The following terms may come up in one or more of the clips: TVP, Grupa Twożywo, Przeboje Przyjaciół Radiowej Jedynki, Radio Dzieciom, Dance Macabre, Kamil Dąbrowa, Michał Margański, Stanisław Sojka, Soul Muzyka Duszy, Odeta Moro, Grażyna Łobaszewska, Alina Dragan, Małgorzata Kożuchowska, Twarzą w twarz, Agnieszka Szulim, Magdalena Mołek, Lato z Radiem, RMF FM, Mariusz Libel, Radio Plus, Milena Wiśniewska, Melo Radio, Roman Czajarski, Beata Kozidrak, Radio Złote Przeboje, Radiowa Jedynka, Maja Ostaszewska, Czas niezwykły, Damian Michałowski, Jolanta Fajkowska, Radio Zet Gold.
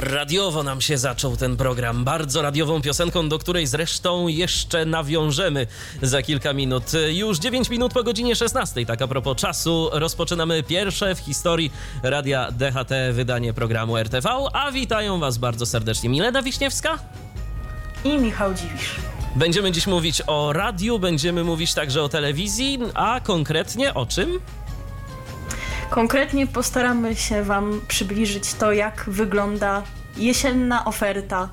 Radiowo nam się zaczął ten program, bardzo radiową piosenką, do której zresztą jeszcze nawiążemy za kilka minut. Już 9 minut po godzinie 16, tak a propos czasu, rozpoczynamy pierwsze w historii Radia DHT wydanie programu RTV, a witają Was bardzo serdecznie Milena Wiśniewska i Michał Dziwisz. Będziemy dziś mówić o radiu, będziemy mówić także o telewizji, a konkretnie o czym? Konkretnie postaramy się Wam przybliżyć to, jak wygląda jesienna oferta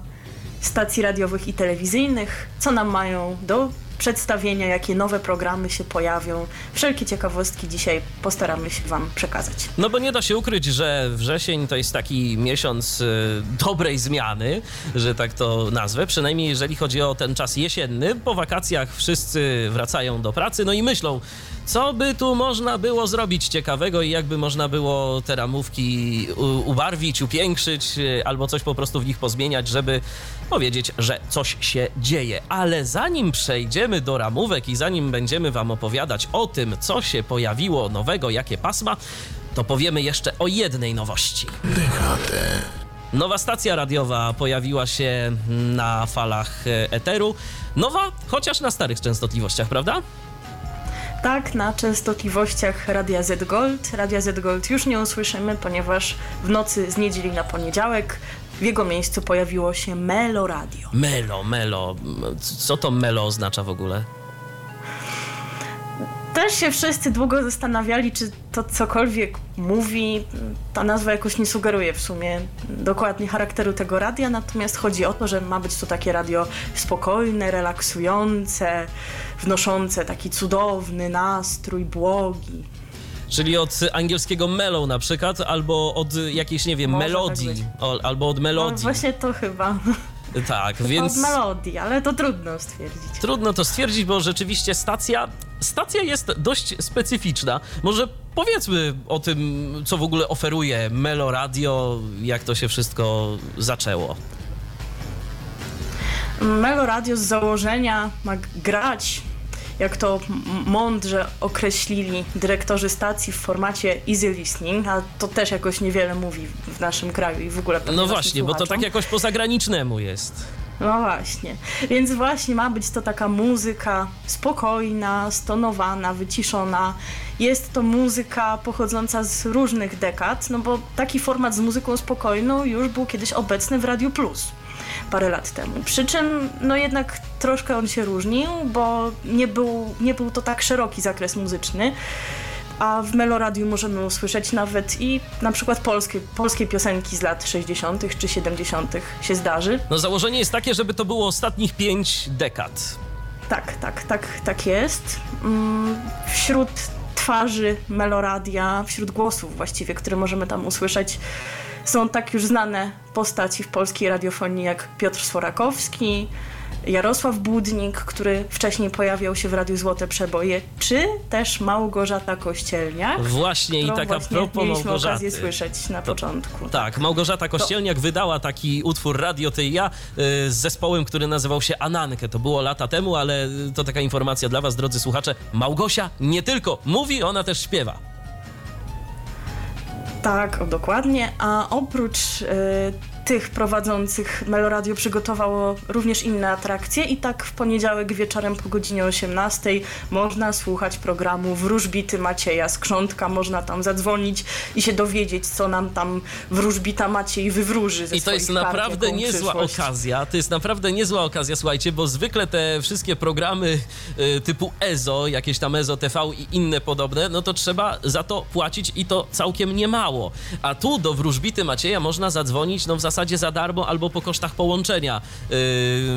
stacji radiowych i telewizyjnych, co nam mają do przedstawienia, jakie nowe programy się pojawią. Wszelkie ciekawostki dzisiaj postaramy się Wam przekazać. No bo nie da się ukryć, że wrzesień to jest taki miesiąc dobrej zmiany, że tak to nazwę, przynajmniej jeżeli chodzi o ten czas jesienny. Po wakacjach wszyscy wracają do pracy, no i myślą, co by tu można było zrobić ciekawego i jakby można było te ramówki ubarwić, upiększyć albo coś po prostu w nich pozmieniać, żeby powiedzieć, że coś się dzieje. Ale zanim przejdziemy do ramówek i zanim będziemy Wam opowiadać o tym, co się pojawiło nowego, jakie pasma, to powiemy jeszcze o jednej nowości. Nowa stacja radiowa pojawiła się na falach eteru. Nowa, chociaż na starych częstotliwościach, prawda? Tak, na częstotliwościach Radia Zet Gold. Radia Zet Gold już nie usłyszymy, ponieważ w nocy z niedzieli na poniedziałek w jego miejscu pojawiło się Melo Radio. Melo. Co to Melo oznacza w ogóle? Też się wszyscy długo zastanawiali, czy to cokolwiek mówi. Ta nazwa jakoś nie sugeruje w sumie dokładnie charakteru tego radia, natomiast chodzi o to, że ma być to takie radio spokojne, relaksujące, wnoszące taki cudowny nastrój, błogi. Czyli od angielskiego mellow na przykład, albo od jakiejś, nie wiem, może melodii, tak albo od melodii. No właśnie to chyba... Tak, więc... Od melodii, ale to trudno stwierdzić. Trudno to stwierdzić, bo rzeczywiście stacja jest dość specyficzna. Może powiedzmy o tym, co w ogóle oferuje Melo Radio, jak to się wszystko zaczęło. Melo Radio z założenia ma grać, jak to mądrze określili dyrektorzy stacji w formacie easy listening, a to też jakoś niewiele mówi w naszym kraju i w ogóle... No właśnie, słuchaczom. Bo to tak jakoś po zagranicznemu jest. No właśnie, więc właśnie ma być to taka muzyka spokojna, stonowana, wyciszona. Jest to muzyka pochodząca z różnych dekad, no bo taki format z muzyką spokojną już był kiedyś obecny w Radiu Plus parę lat temu. Przy czym no jednak troszkę on się różnił, bo nie był to tak szeroki zakres muzyczny, a w Melo Radiu możemy usłyszeć nawet i na przykład polskie piosenki z lat 60. czy 70. się zdarzy. No założenie jest takie, żeby to było ostatnich 5 dekad. Tak jest. Wśród twarzy Melo Radia, wśród głosów właściwie, które możemy tam usłyszeć, są tak już znane postaci w polskiej radiofonii jak Piotr Sworakowski, Jarosław Budnik, który wcześniej pojawiał się w Radiu Złote Przeboje, czy też Małgorzata Kościelniak. Właśnie i taka propos Małgorzaty. Okazję słyszeć na początku. Tak, Małgorzata Kościelniak wydała taki utwór Radio Ty i Ja z zespołem, który nazywał się Anankę. To było lata temu, ale to taka informacja dla Was, drodzy słuchacze. Małgosia nie tylko mówi, ona też śpiewa. Tak, dokładnie, a oprócz tych prowadzących Melo Radio przygotowało również inne atrakcje i tak w poniedziałek wieczorem po godzinie 18:00 można słuchać programu Wróżbity Macieja z Krzątka, można tam zadzwonić i się dowiedzieć, co nam tam Wróżbita Maciej wywróży ze swoich kart. I to jest naprawdę niezła okazja, słuchajcie, bo zwykle te wszystkie programy typu EZO, jakieś tam EZO TV i inne podobne, no to trzeba za to płacić i to całkiem niemało. A tu do Wróżbity Macieja można zadzwonić, no w zasadzie za darmo albo po kosztach połączenia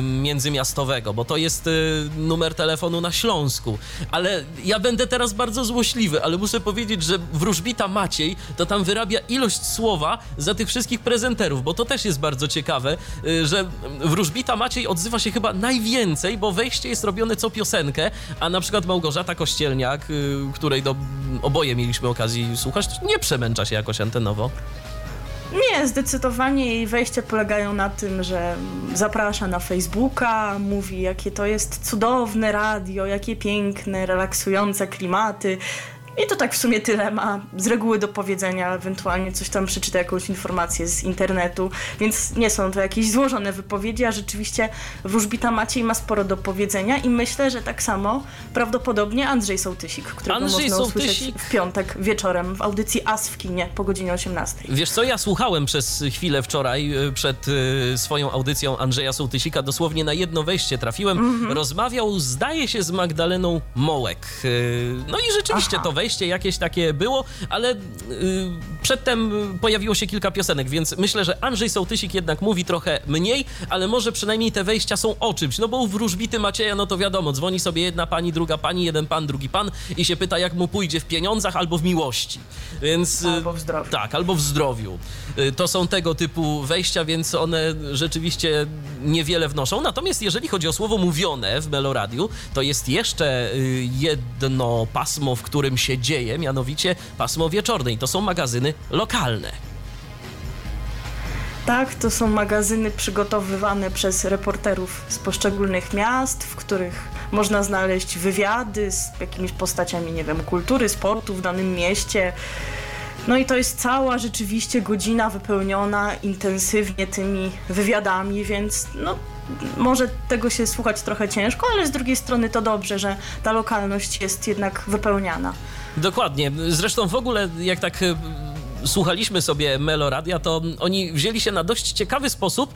międzymiastowego, bo to jest numer telefonu na Śląsku. Ale ja będę teraz bardzo złośliwy, ale muszę powiedzieć, że Wróżbita Maciej to tam wyrabia ilość słowa za tych wszystkich prezenterów, bo to też jest bardzo ciekawe, że Wróżbita Maciej odzywa się chyba najwięcej, bo wejście jest robione co piosenkę, a na przykład Małgorzata Kościelniak, której oboje mieliśmy okazji słuchać, nie przemęcza się jakoś antenowo. Nie, Nie, zdecydowanie jej wejścia polegają na tym, że zaprasza na Facebooka, mówi jakie to jest cudowne radio, jakie piękne, relaksujące klimaty. I to tak w sumie tyle ma z reguły do powiedzenia, ewentualnie coś tam przeczyta, jakąś informację z internetu, więc nie są to jakieś złożone wypowiedzi, a rzeczywiście Wróżbita Maciej ma sporo do powiedzenia i myślę, że tak samo prawdopodobnie Andrzej Sołtysik, którego można usłyszeć w piątek wieczorem w audycji AS w kinie po godzinie 18. Wiesz co, ja słuchałem przez chwilę wczoraj przed swoją audycją Andrzeja Sołtysika, dosłownie na jedno wejście trafiłem, rozmawiał, zdaje się, z Magdaleną Mołek. No i rzeczywiście to wejście jakieś takie było, ale przedtem pojawiło się kilka piosenek, więc myślę, że Andrzej Sołtysik jednak mówi trochę mniej, ale może przynajmniej te wejścia są o czymś, no bo u Wróżbity Macieja, no to wiadomo, dzwoni sobie jedna pani, druga pani, jeden pan, drugi pan i się pyta, jak mu pójdzie w pieniądzach albo w miłości. Więc, albo w zdrowiu. Tak, albo w zdrowiu. To są tego typu wejścia, więc one rzeczywiście niewiele wnoszą. Natomiast jeżeli chodzi o słowo mówione w Melo Radiu, to jest jeszcze jedno pasmo, w którym się dzieje, mianowicie pasmo wieczorne i to są magazyny lokalne. Tak, to są magazyny przygotowywane przez reporterów z poszczególnych miast, w których można znaleźć wywiady z jakimiś postaciami, nie wiem, kultury, sportu w danym mieście. No i to jest cała rzeczywiście godzina wypełniona intensywnie tymi wywiadami, więc no może tego się słuchać trochę ciężko, ale z drugiej strony to dobrze, że ta lokalność jest jednak wypełniana. Dokładnie. Zresztą w ogóle jak tak słuchaliśmy sobie Melo Radia, to oni wzięli się na dość ciekawy sposób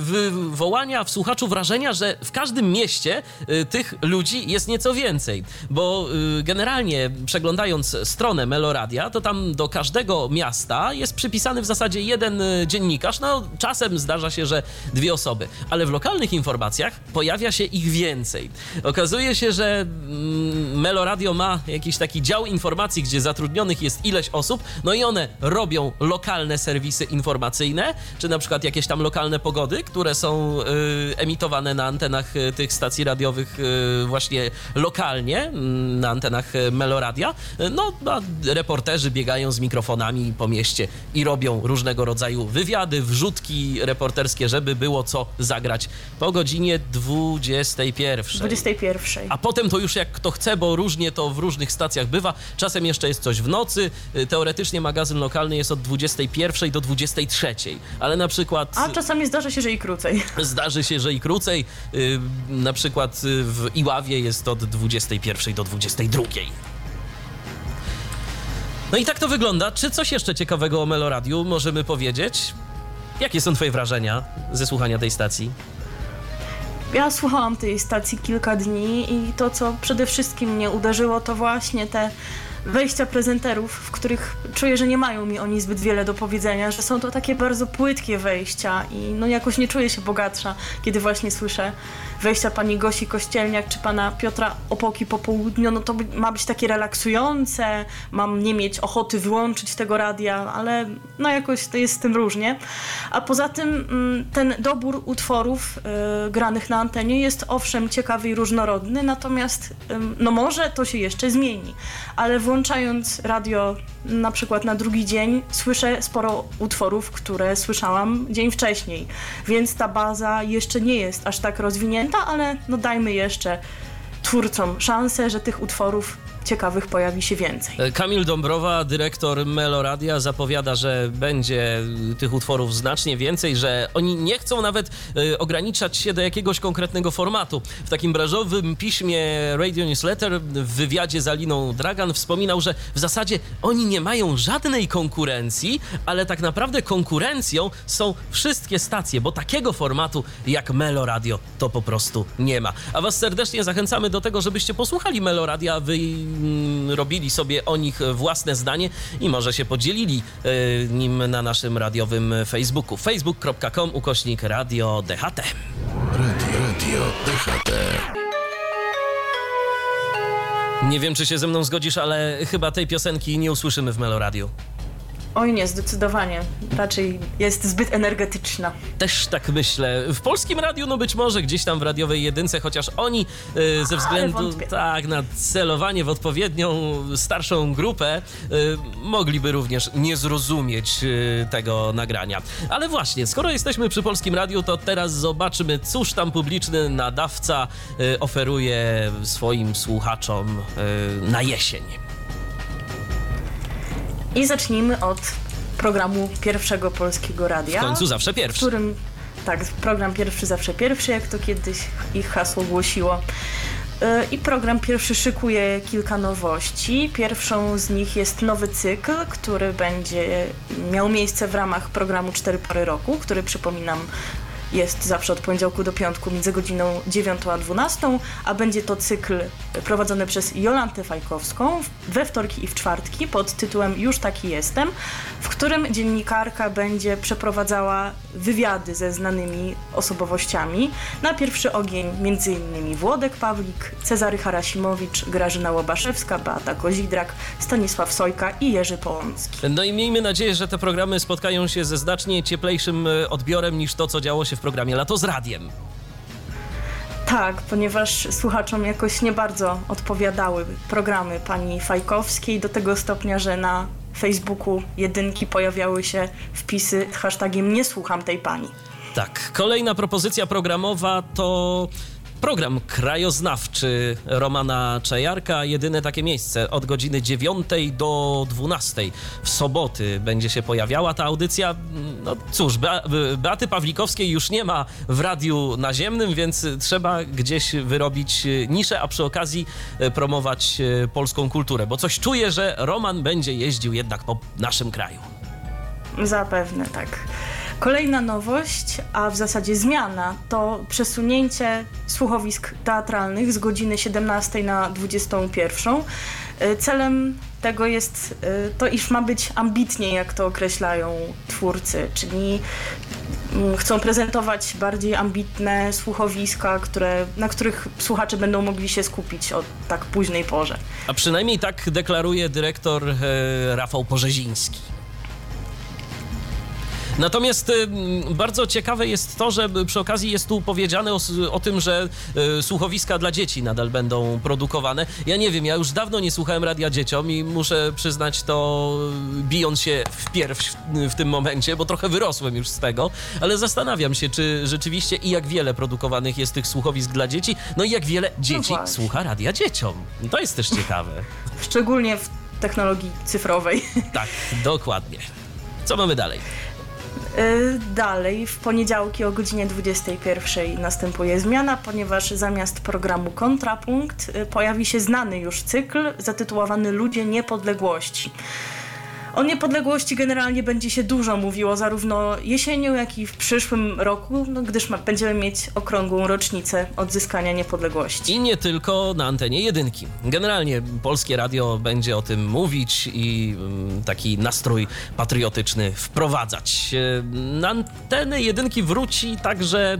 wywołania w słuchaczu wrażenia, że w każdym mieście tych ludzi jest nieco więcej, bo generalnie przeglądając stronę Melo Radia, to tam do każdego miasta jest przypisany w zasadzie jeden dziennikarz, no czasem zdarza się, że dwie osoby, ale w lokalnych informacjach pojawia się ich więcej. Okazuje się, że Melo Radio ma jakiś taki dział informacji, gdzie zatrudnionych jest ileś osób, no i one robią lokalne serwisy informacyjne, czy na przykład jakieś tam lokalne pogody, które są emitowane na antenach tych stacji radiowych właśnie lokalnie, na antenach Melo Radia. No, a reporterzy biegają z mikrofonami po mieście i robią różnego rodzaju wywiady, wrzutki reporterskie, żeby było co zagrać po godzinie 21. A potem to już jak kto chce, bo różnie to w różnych stacjach bywa. Czasem jeszcze jest coś w nocy. Teoretycznie magazyn lokalny jest od 21 do 23, ale na przykład... A czasami zdarza się, że i krócej. Zdarzy się, że i krócej. Na przykład w Iławie jest od 21 do 22. No i tak to wygląda. Czy coś jeszcze ciekawego o Melo Radiu możemy powiedzieć? Jakie są twoje wrażenia ze słuchania tej stacji? Ja słuchałam tej stacji kilka dni i to, co przede wszystkim mnie uderzyło, to właśnie te wejścia prezenterów, w których czuję, że nie mają mi oni zbyt wiele do powiedzenia, że są to takie bardzo płytkie wejścia i no jakoś nie czuję się bogatsza, kiedy właśnie słyszę wejścia pani Gosi Kościelniak czy pana Piotra Opoki po południu, no to ma być takie relaksujące, mam nie mieć ochoty wyłączyć tego radia, ale no jakoś to jest z tym różnie. A poza tym ten dobór utworów granych na antenie jest owszem ciekawy i różnorodny, natomiast no może to się jeszcze zmieni, ale włączając radio na przykład na drugi dzień, słyszę sporo utworów, które słyszałam dzień wcześniej, więc ta baza jeszcze nie jest aż tak rozwinięta, ale no dajmy jeszcze twórcom szansę, że tych utworów ciekawych pojawi się więcej. Kamil Dąbrowa, dyrektor Melo Radia, zapowiada, że będzie tych utworów znacznie więcej, że oni nie chcą nawet ograniczać się do jakiegoś konkretnego formatu. W takim branżowym piśmie Radio Newsletter w wywiadzie z Aliną Dragan wspominał, że w zasadzie oni nie mają żadnej konkurencji, ale tak naprawdę konkurencją są wszystkie stacje, bo takiego formatu jak Melo Radio to po prostu nie ma. A was serdecznie zachęcamy do tego, żebyście posłuchali Melo Radia, wy robili sobie o nich własne zdanie i może się podzielili nim na naszym radiowym Facebooku. facebook.com/Radio DHT. Radio DHT. Nie wiem, czy się ze mną zgodzisz, ale chyba tej piosenki nie usłyszymy w Melo Radiu. Oj nie, zdecydowanie. Raczej jest zbyt energetyczna. Też tak myślę. W Polskim Radiu, no być może gdzieś tam w Radiowej Jedynce, chociaż oni ze względu tak na celowanie w odpowiednią starszą grupę mogliby również nie zrozumieć tego nagrania. Ale właśnie, skoro jesteśmy przy Polskim Radiu, to teraz zobaczymy, cóż tam publiczny nadawca oferuje swoim słuchaczom na jesień. I zacznijmy od programu Pierwszego Polskiego Radia. W końcu zawsze pierwszy. Program pierwszy zawsze pierwszy, jak to kiedyś ich hasło głosiło. I program pierwszy szykuje kilka nowości. Pierwszą z nich jest nowy cykl, który będzie miał miejsce w ramach programu 4 Pory Roku, który, przypominam, jest zawsze od poniedziałku do piątku między godziną 9 a 12, a będzie to cykl prowadzony przez Jolantę Fajkowską we wtorki i w czwartki pod tytułem Już taki jestem, w którym dziennikarka będzie przeprowadzała wywiady ze znanymi osobowościami. Na pierwszy ogień m.in. Włodek Pawlik, Cezary Harasimowicz, Grażyna Łobaszewska, Beata Kozidrak, Stanisław Sojka i Jerzy Połomski. No i miejmy nadzieję, że te programy spotkają się ze znacznie cieplejszym odbiorem niż to, co działo się w programie Lato z Radiem. Tak, ponieważ słuchaczom jakoś nie bardzo odpowiadały programy pani Fajkowskiej do tego stopnia, że na Facebooku Jedynki pojawiały się wpisy z hashtagiem Nie słucham tej pani. Tak, kolejna propozycja programowa to program krajoznawczy Romana Czajarka, jedyne takie miejsce, od godziny 9 do 12 w soboty będzie się pojawiała ta audycja. No cóż, Beaty Pawlikowskiej już nie ma w radiu naziemnym, więc trzeba gdzieś wyrobić niszę, a przy okazji promować polską kulturę, bo coś czuję, że Roman będzie jeździł jednak po naszym kraju. Zapewne tak. Kolejna nowość, a w zasadzie zmiana, to przesunięcie słuchowisk teatralnych z godziny 17 na 21. Celem tego jest to, iż ma być ambitniej, jak to określają twórcy, czyli chcą prezentować bardziej ambitne słuchowiska, na których słuchacze będą mogli się skupić o tak późnej porze. A przynajmniej tak deklaruje dyrektor Rafał Porzeziński. Natomiast bardzo ciekawe jest to, że przy okazji jest tu powiedziane o tym, że słuchowiska dla dzieci nadal będą produkowane. Ja nie wiem, ja już dawno nie słuchałem Radia Dzieciom i muszę przyznać to, bijąc się w pierś w tym momencie, bo trochę wyrosłem już z tego, ale zastanawiam się, czy rzeczywiście i jak wiele produkowanych jest tych słuchowisk dla dzieci, no i jak wiele dzieci słucha Radia Dzieciom. To jest też ciekawe. Szczególnie w technologii cyfrowej. Tak, dokładnie. Co mamy dalej? Dalej, w poniedziałki o godzinie 21 następuje zmiana, ponieważ zamiast programu Kontrapunkt pojawi się znany już cykl zatytułowany Ludzie Niepodległości. O niepodległości generalnie będzie się dużo mówiło, zarówno jesienią, jak i w przyszłym roku, no, gdyż będziemy mieć okrągłą rocznicę odzyskania niepodległości. I nie tylko na antenie Jedynki. Generalnie Polskie Radio będzie o tym mówić i taki nastrój patriotyczny wprowadzać. Na antenę Jedynki wróci także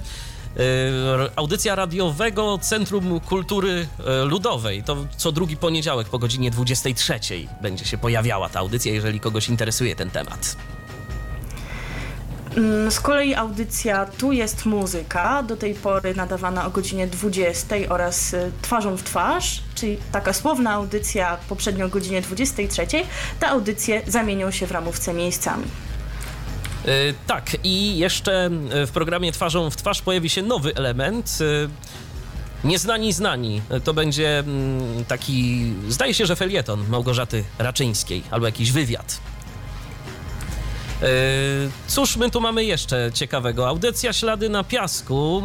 audycja radiowego Centrum Kultury Ludowej. To co drugi poniedziałek po godzinie 23 będzie się pojawiała ta audycja, jeżeli kogoś interesuje ten temat. Z kolei audycja Tu jest muzyka, do tej pory nadawana o godzinie 20 oraz Twarzą w twarz, czyli taka słowna audycja poprzednio o godzinie 23. Te audycje zamienią się w ramówce miejscami. Tak, i jeszcze w programie Twarzą w twarz pojawi się nowy element. Nieznani znani. To będzie taki, zdaje się, że felieton Małgorzaty Raczyńskiej albo jakiś wywiad. Cóż my tu mamy jeszcze ciekawego? Audycja Ślady na piasku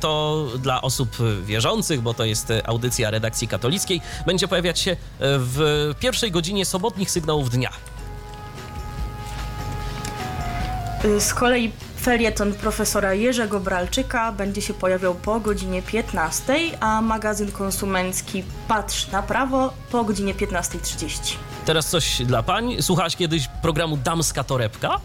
to dla osób wierzących, bo to jest audycja redakcji katolickiej. Będzie pojawiać się w pierwszej godzinie sobotnich sygnałów dnia. Z kolei felieton profesora Jerzego Bralczyka będzie się pojawiał po godzinie 15, a magazyn konsumencki Patrz na prawo po godzinie 15:30. Teraz coś dla pań. Słuchałaś kiedyś programu Damska Torebka?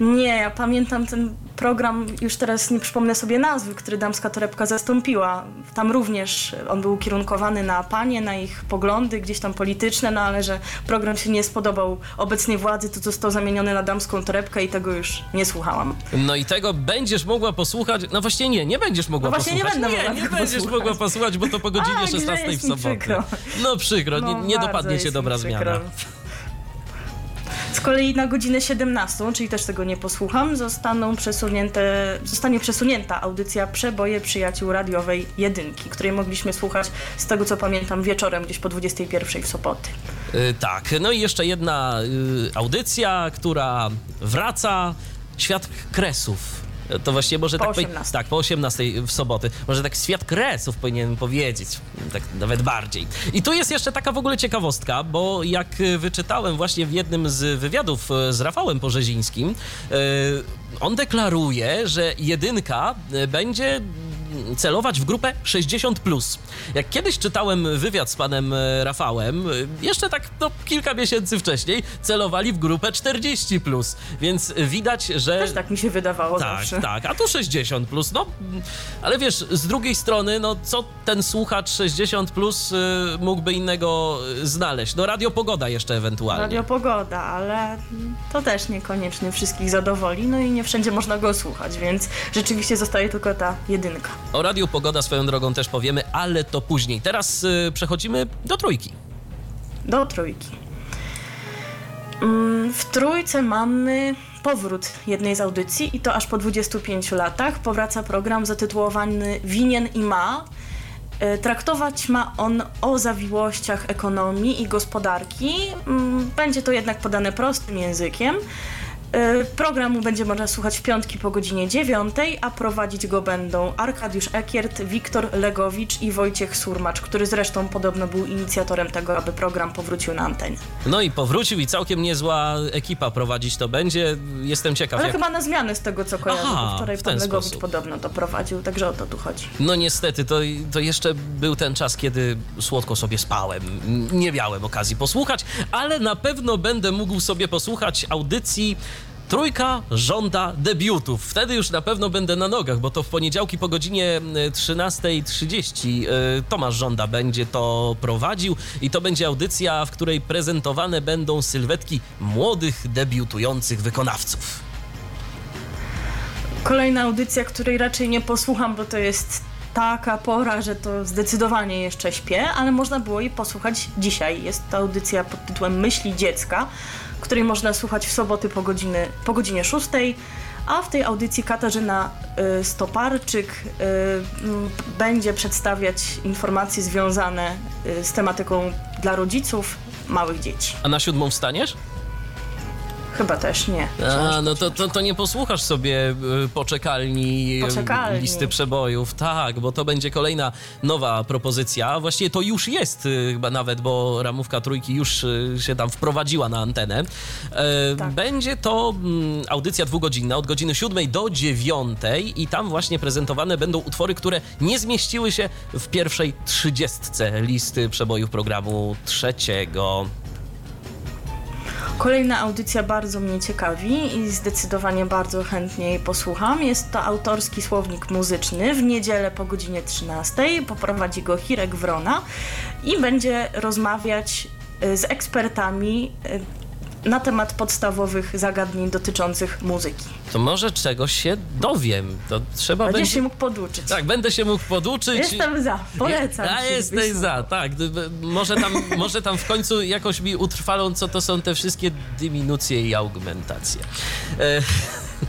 Nie, ja pamiętam ten program, już teraz nie przypomnę sobie nazwy, który Damska Torebka zastąpiła. Tam również on był ukierunkowany na panie, na ich poglądy gdzieś tam polityczne, no ale że program się nie spodobał obecnej władzy, to został zamieniony na Damską Torebkę i tego już nie słuchałam. No i tego będziesz mogła posłuchać, no właśnie nie będziesz mogła posłuchać. No właśnie posłuchać. Nie będziesz mogła posłuchać, bo to po godzinie 16 w sobotę. Przykro. No przykro, nie dopadnie cię dobra zmiana. Z kolei na godzinę 17, czyli też tego nie posłucham, zostanie przesunięta audycja Przeboje Przyjaciół Radiowej Jedynki, której mogliśmy słuchać, z tego co pamiętam, wieczorem gdzieś po 21 w soboty. Tak, no i jeszcze jedna audycja, która wraca, Świat Kresów. To właśnie może po 18. Tak, po 18 w soboty. Może tak Świat Kresów powinienem powiedzieć, tak nawet bardziej. I tu jest jeszcze taka w ogóle ciekawostka, bo jak wyczytałem właśnie w jednym z wywiadów z Rafałem Porzezińskim, on deklaruje, że jedynka będzie celować w grupę 60+. Jak kiedyś czytałem wywiad z panem Rafałem, jeszcze tak kilka miesięcy wcześniej, celowali w grupę 40+, więc widać, że... Też tak mi się wydawało zawsze. Tak, a tu 60+, no, ale wiesz, z drugiej strony, no, co ten słuchacz 60+ mógłby innego znaleźć? No, Radio Pogoda jeszcze ewentualnie. Radio Pogoda, ale to też niekoniecznie wszystkich zadowoli, no i nie wszędzie można go słuchać, więc rzeczywiście zostaje tylko ta jedynka. O Radiu Pogoda swoją drogą też powiemy, ale to później. Teraz przechodzimy do trójki. Do trójki. W trójce mamy powrót jednej z audycji i to aż po 25 latach. Powraca program zatytułowany Winien i ma. Traktować ma on o zawiłościach ekonomii i gospodarki. Będzie to jednak podane prostym językiem. Programu będzie można słuchać w piątki po godzinie 9:00, a prowadzić go będą Arkadiusz Ekiert, Wiktor Legowicz i Wojciech Surmacz, który zresztą podobno był inicjatorem tego, aby program powrócił na antenę. No i powrócił i całkiem niezła ekipa prowadzić to będzie. Jestem ciekaw. Ale chyba na zmianę z tego, co kojarzę, bo wczoraj pan Legowicz podobno to prowadził, także o to tu chodzi. No niestety, to jeszcze był ten czas, kiedy słodko sobie spałem. Nie miałem okazji posłuchać, ale na pewno będę mógł sobie posłuchać audycji Trójka żąda debiutów. Wtedy już na pewno będę na nogach, bo to w poniedziałki po godzinie 13:30 Tomasz Żąda będzie to prowadził i to będzie audycja, w której prezentowane będą sylwetki młodych, debiutujących wykonawców. Kolejna audycja, której raczej nie posłucham, bo to jest taka pora, że to zdecydowanie jeszcze śpię, ale można było jej posłuchać dzisiaj. Jest to audycja pod tytułem Myśli dziecka, której można słuchać w soboty po godzinie 6:00, a w tej audycji Katarzyna Stoparczyk będzie przedstawiać informacje związane z tematyką dla rodziców małych dzieci. A na 7:00 wstaniesz? Chyba też nie. A, no to nie posłuchasz sobie poczekalni listy przebojów. Tak, bo to będzie kolejna nowa propozycja. Właściwie to już jest chyba nawet, bo ramówka trójki już się tam wprowadziła na antenę. Tak. Będzie to audycja dwugodzinna od godziny 7:00 do 9:00 i tam właśnie prezentowane będą utwory, które nie zmieściły się w pierwszej 30 listy przebojów programu 3. Kolejna audycja bardzo mnie ciekawi i zdecydowanie bardzo chętnie jej posłucham. Jest to autorski słownik muzyczny w niedzielę po godzinie 13:00. Poprowadzi go Hirek Wrona i będzie rozmawiać z ekspertami na temat podstawowych zagadnień dotyczących muzyki. To może czegoś się dowiem. To trzeba Będziesz się mógł poduczyć. Tak, będę się mógł poduczyć. Jestem za, polecam. Jesteś za, tak. Może tam w końcu jakoś mi utrwalą, co to są te wszystkie dyminucje i augmentacje.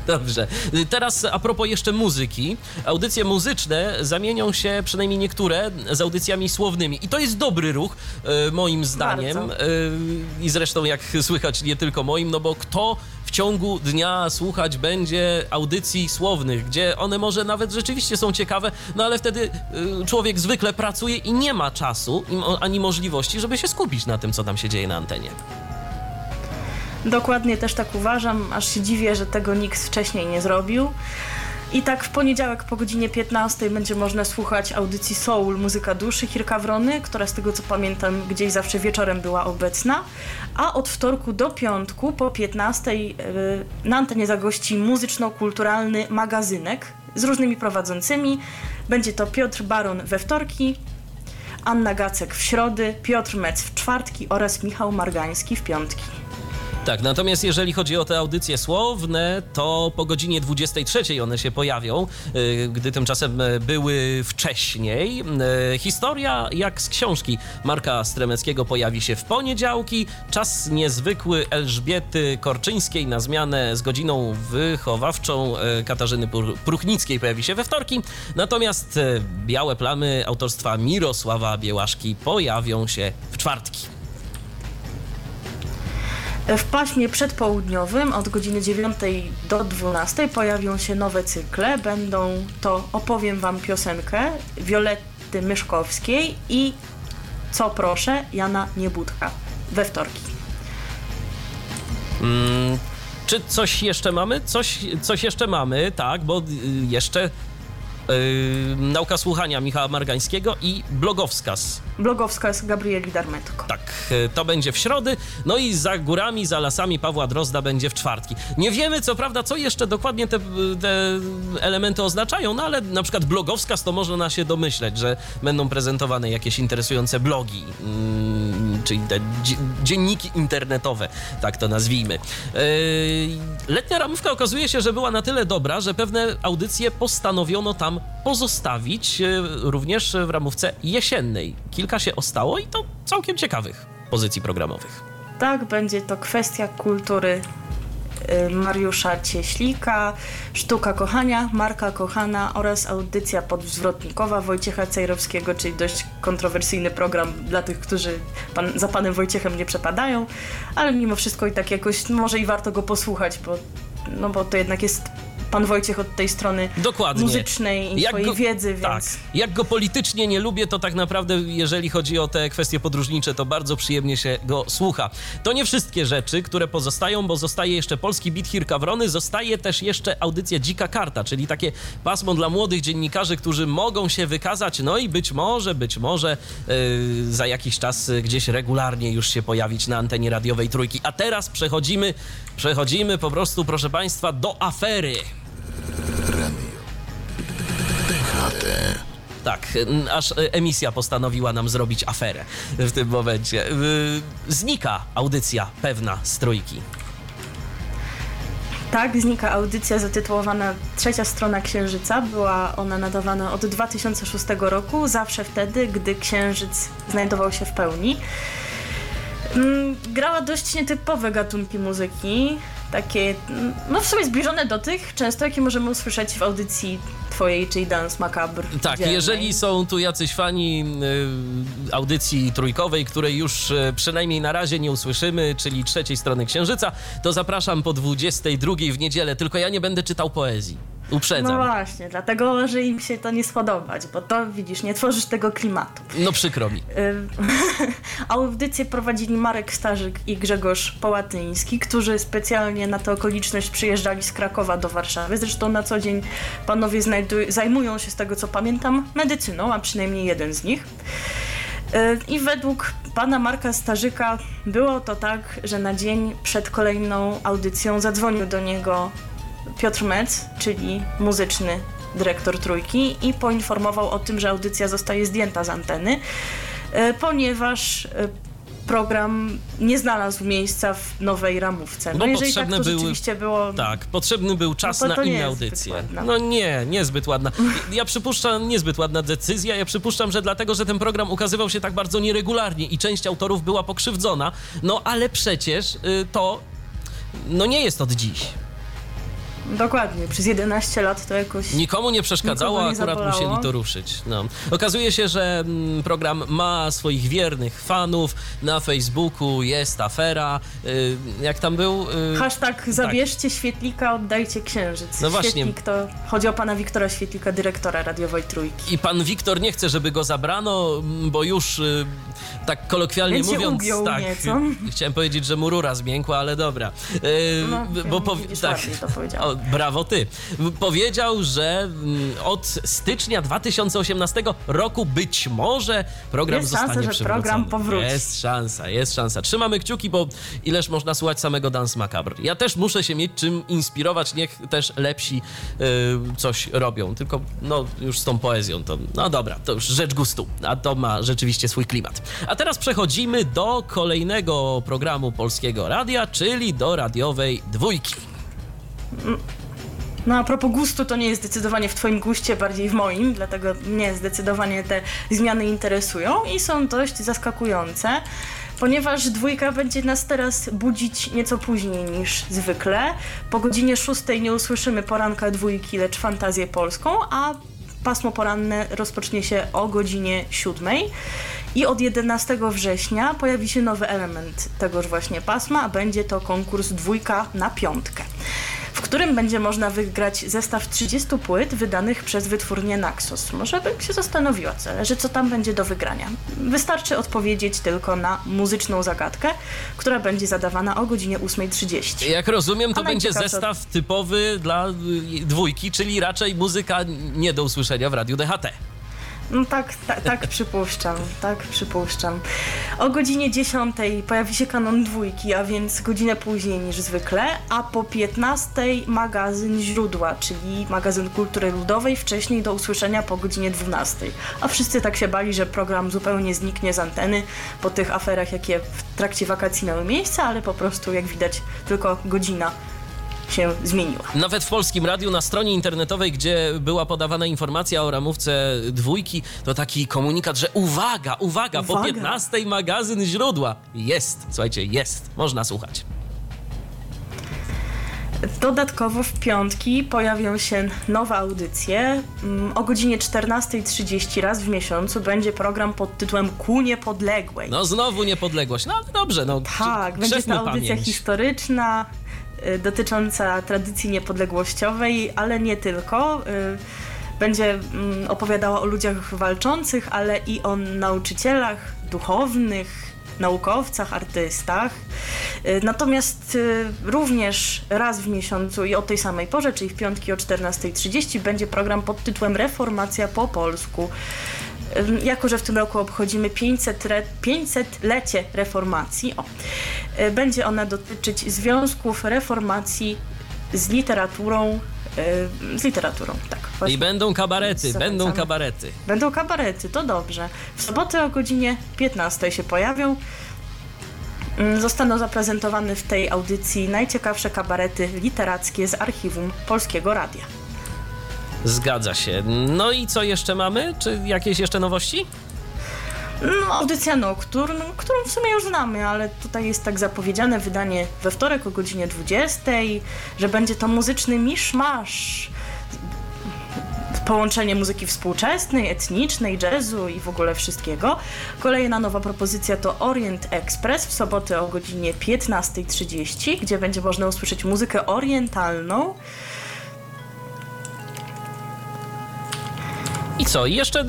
Dobrze. Teraz a propos jeszcze muzyki. Audycje muzyczne zamienią się, przynajmniej niektóre, z audycjami słownymi. I to jest dobry ruch, moim zdaniem. Bardzo. I zresztą, jak słychać, nie tylko moim, no bo kto w ciągu dnia słuchać będzie audycji słownych, gdzie one może nawet rzeczywiście są ciekawe, no ale wtedy człowiek zwykle pracuje i nie ma czasu ani możliwości, żeby się skupić na tym, co tam się dzieje na antenie. Dokładnie też tak uważam, aż się dziwię, że tego nikt wcześniej nie zrobił. I tak w poniedziałek po godzinie 15 będzie można słuchać audycji Soul, Muzyka Duszy Hirka Wrony, która z tego co pamiętam gdzieś zawsze wieczorem była obecna, a od wtorku do piątku po 15 na antenie zagości muzyczno-kulturalny magazynek z różnymi prowadzącymi. Będzie to Piotr Baron we wtorki, Anna Gacek w środy, Piotr Mec w czwartki oraz Michał Margański w piątki. Tak, natomiast jeżeli chodzi o te audycje słowne, to po godzinie 23 one się pojawią, gdy tymczasem były wcześniej. Historia jak z książki Marka Stremeckiego pojawi się w poniedziałki. Czas niezwykły Elżbiety Korczyńskiej na zmianę z godziną wychowawczą Katarzyny Pruchnickiej pojawi się we wtorki. Natomiast Białe plamy autorstwa Mirosława Białaszki pojawią się w czwartki. W paśmie przedpołudniowym od godziny 9 do 12 pojawią się nowe cykle. Będą to Opowiem Wam piosenkę Wioletty Myszkowskiej i Co proszę Jana Niebudka we wtorki. Czy coś jeszcze mamy? Coś jeszcze mamy, tak, bo jeszcze... Nauka słuchania Michała Margańskiego i Blogowskaz. Blogowskaz Gabrieli Darmetko. Tak, to będzie w środy, no i Za górami, za lasami Pawła Drozda będzie w czwartki. Nie wiemy, co prawda, co jeszcze dokładnie te elementy oznaczają, no ale na przykład Blogowskaz to można się domyśleć, że będą prezentowane jakieś interesujące blogi, czyli te dzienniki internetowe, tak to nazwijmy. Letnia ramówka okazuje się, że była na tyle dobra, że pewne audycje postanowiono tam pozostawić również w ramówce jesiennej. Kilka się ostało i to całkiem ciekawych pozycji programowych. Tak, będzie to Kwestia kultury Mariusza Cieślika, Sztuka kochania Marka Kochana oraz audycja Podwzwrotnikowa Wojciecha Cejrowskiego, czyli dość kontrowersyjny program dla tych, którzy za panem Wojciechem nie przepadają, ale mimo wszystko i tak jakoś może i warto go posłuchać, bo to jednak jest pan Wojciech od tej strony dokładnie muzycznej i swojej wiedzy, więc... Tak. Jak go politycznie nie lubię, to tak naprawdę, jeżeli chodzi o te kwestie podróżnicze, to bardzo przyjemnie się go słucha. To nie wszystkie rzeczy, które pozostają, bo zostaje jeszcze Polski Bit Hirka Wrony, zostaje też jeszcze audycja Dzika Karta, czyli takie pasmo dla młodych dziennikarzy, którzy mogą się wykazać, no i być może za jakiś czas gdzieś regularnie już się pojawić na antenie radiowej Trójki. A teraz przechodzimy po prostu, proszę Państwa, do afery. Radio DHT. Tak, aż emisja postanowiła nam zrobić aferę w tym momencie. Znika audycja pewna z Trójki. Tak, znika audycja zatytułowana Trzecia strona Księżyca. Była ona nadawana od 2006 roku, zawsze wtedy, gdy Księżyc znajdował się w pełni. Grała dość nietypowe gatunki muzyki, takie, no w sumie zbliżone do tych często, jakie możemy usłyszeć w audycji twojej, czyli Dance Macabre. Tak, jeżeli są tu jacyś fani audycji trójkowej, której już przynajmniej na razie nie usłyszymy, czyli Trzeciej strony Księżyca, to zapraszam po 22 w niedzielę, tylko ja nie będę czytał poezji. Uprzedzam. No właśnie, dlatego może im się to nie spodobać, bo to widzisz, nie tworzysz tego klimatu. No przykro mi. Audycję prowadzili Marek Starzyk i Grzegorz Połatyński, którzy specjalnie na tę okoliczność przyjeżdżali z Krakowa do Warszawy. Zresztą na co dzień panowie zajmują się, z tego co pamiętam, medycyną, a przynajmniej jeden z nich. I według pana Marka Starzyka było to tak, że na dzień przed kolejną audycją zadzwonił do niego Piotr Mec, czyli muzyczny dyrektor Trójki, i poinformował o tym, że audycja zostaje zdjęta z anteny, ponieważ program nie znalazł miejsca w nowej ramówce. No jeżeli tak, to rzeczywiście było... Tak, potrzebny był czas na inne audycje. No nie, niezbyt ładna. Ja przypuszczam, niezbyt ładna decyzja. Ja przypuszczam, że dlatego, że ten program ukazywał się tak bardzo nieregularnie i część autorów była pokrzywdzona. No ale przecież to nie jest od dziś. Dokładnie, przez 11 lat to jakoś... Nikomu nie przeszkadzało, nikomu nie akurat zabolało. Musieli to ruszyć. No. Okazuje się, że program ma swoich wiernych fanów. Na Facebooku jest afera. Jak tam był? Hashtag zabierzcie Świetlika, oddajcie Księżyc. No właśnie. Świetlik to... Chodzi o pana Wiktora Świetlika, dyrektora radiowej Trójki. I pan Wiktor nie chce, żeby go zabrano, bo już tak kolokwialnie więc mówiąc... Tak, nieco. Chciałem powiedzieć, że mu rura zmiękła, ale dobra. No, bo powie... tak. To powiedział. brawo ty. Powiedział, że od stycznia 2018 roku być może program jest zostanie przywrócony. Jest szansa, że program powróci. Jest szansa. Trzymamy kciuki, bo ileż można słuchać samego Dance Macabre. Ja też muszę się mieć czym inspirować, niech też lepsi coś robią. Tylko no już z tą poezją to, no dobra, to już rzecz gustu. A to ma rzeczywiście swój klimat. A teraz przechodzimy do kolejnego programu Polskiego Radia, czyli do radiowej dwójki. No a propos gustu, to nie jest zdecydowanie w twoim guście, bardziej w moim, dlatego mnie zdecydowanie te zmiany interesują i są dość zaskakujące, ponieważ dwójka będzie nas teraz budzić nieco później niż zwykle. Po godzinie 6 nie usłyszymy poranka dwójki, lecz fantazję polską, a pasmo poranne rozpocznie się o godzinie 7. I od 11 września pojawi się nowy element tegoż właśnie pasma, a będzie to konkurs Dwójka na Piątkę, w którym będzie można wygrać zestaw 30 płyt wydanych przez wytwórnię Naxos. Może bym się zastanowiła, co tam będzie do wygrania. Wystarczy odpowiedzieć tylko na muzyczną zagadkę, która będzie zadawana o godzinie 8.30. Jak rozumiem, to będzie zestaw typowy dla dwójki, czyli raczej muzyka nie do usłyszenia w Radiu DHT. No tak przypuszczam. O godzinie 10 pojawi się kanon dwójki, a więc godzinę później niż zwykle, a po 15 magazyn Źródła, czyli magazyn kultury ludowej, wcześniej do usłyszenia po godzinie 12. A wszyscy tak się bali, że program zupełnie zniknie z anteny po tych aferach, jakie w trakcie wakacji miały miejsce, ale po prostu, jak widać, tylko godzina się zmieniło. Nawet w Polskim Radiu na stronie internetowej, gdzie była podawana informacja o ramówce dwójki, to taki komunikat, że uwaga, po 15 magazyn Źródła. Jest, słuchajcie, jest. Można słuchać. Dodatkowo w piątki pojawią się nowe audycje. O godzinie 14.30 raz w miesiącu będzie program pod tytułem Ku Niepodległej. No znowu niepodległość. No dobrze, no. Tak, będzie to audycja historyczna, dotycząca tradycji niepodległościowej, ale nie tylko. Będzie opowiadała o ludziach walczących, ale i o nauczycielach, duchownych, naukowcach, artystach. Natomiast również raz w miesiącu i o tej samej porze, czyli w piątki o 14.30 będzie program pod tytułem Reformacja po polsku. Jako że w tym roku obchodzimy 500-lecie reformacji, będzie ona dotyczyć związków reformacji z literaturą, tak. Właśnie. I będą kabarety. Będą kabarety, to dobrze. W sobotę o godzinie 15 się pojawią. Zostaną zaprezentowane w tej audycji najciekawsze kabarety literackie z archiwum Polskiego Radia. Zgadza się. No i co jeszcze mamy? Czy jakieś jeszcze nowości? No, audycja Nocturne, którą w sumie już znamy, ale tutaj jest tak zapowiedziane wydanie we wtorek o godzinie 20, że będzie to muzyczny miszmasz. Połączenie muzyki współczesnej, etnicznej, jazzu i w ogóle wszystkiego. Kolejna nowa propozycja to Orient Express w sobotę o godzinie 15.30, gdzie będzie można usłyszeć muzykę orientalną. I co? Jeszcze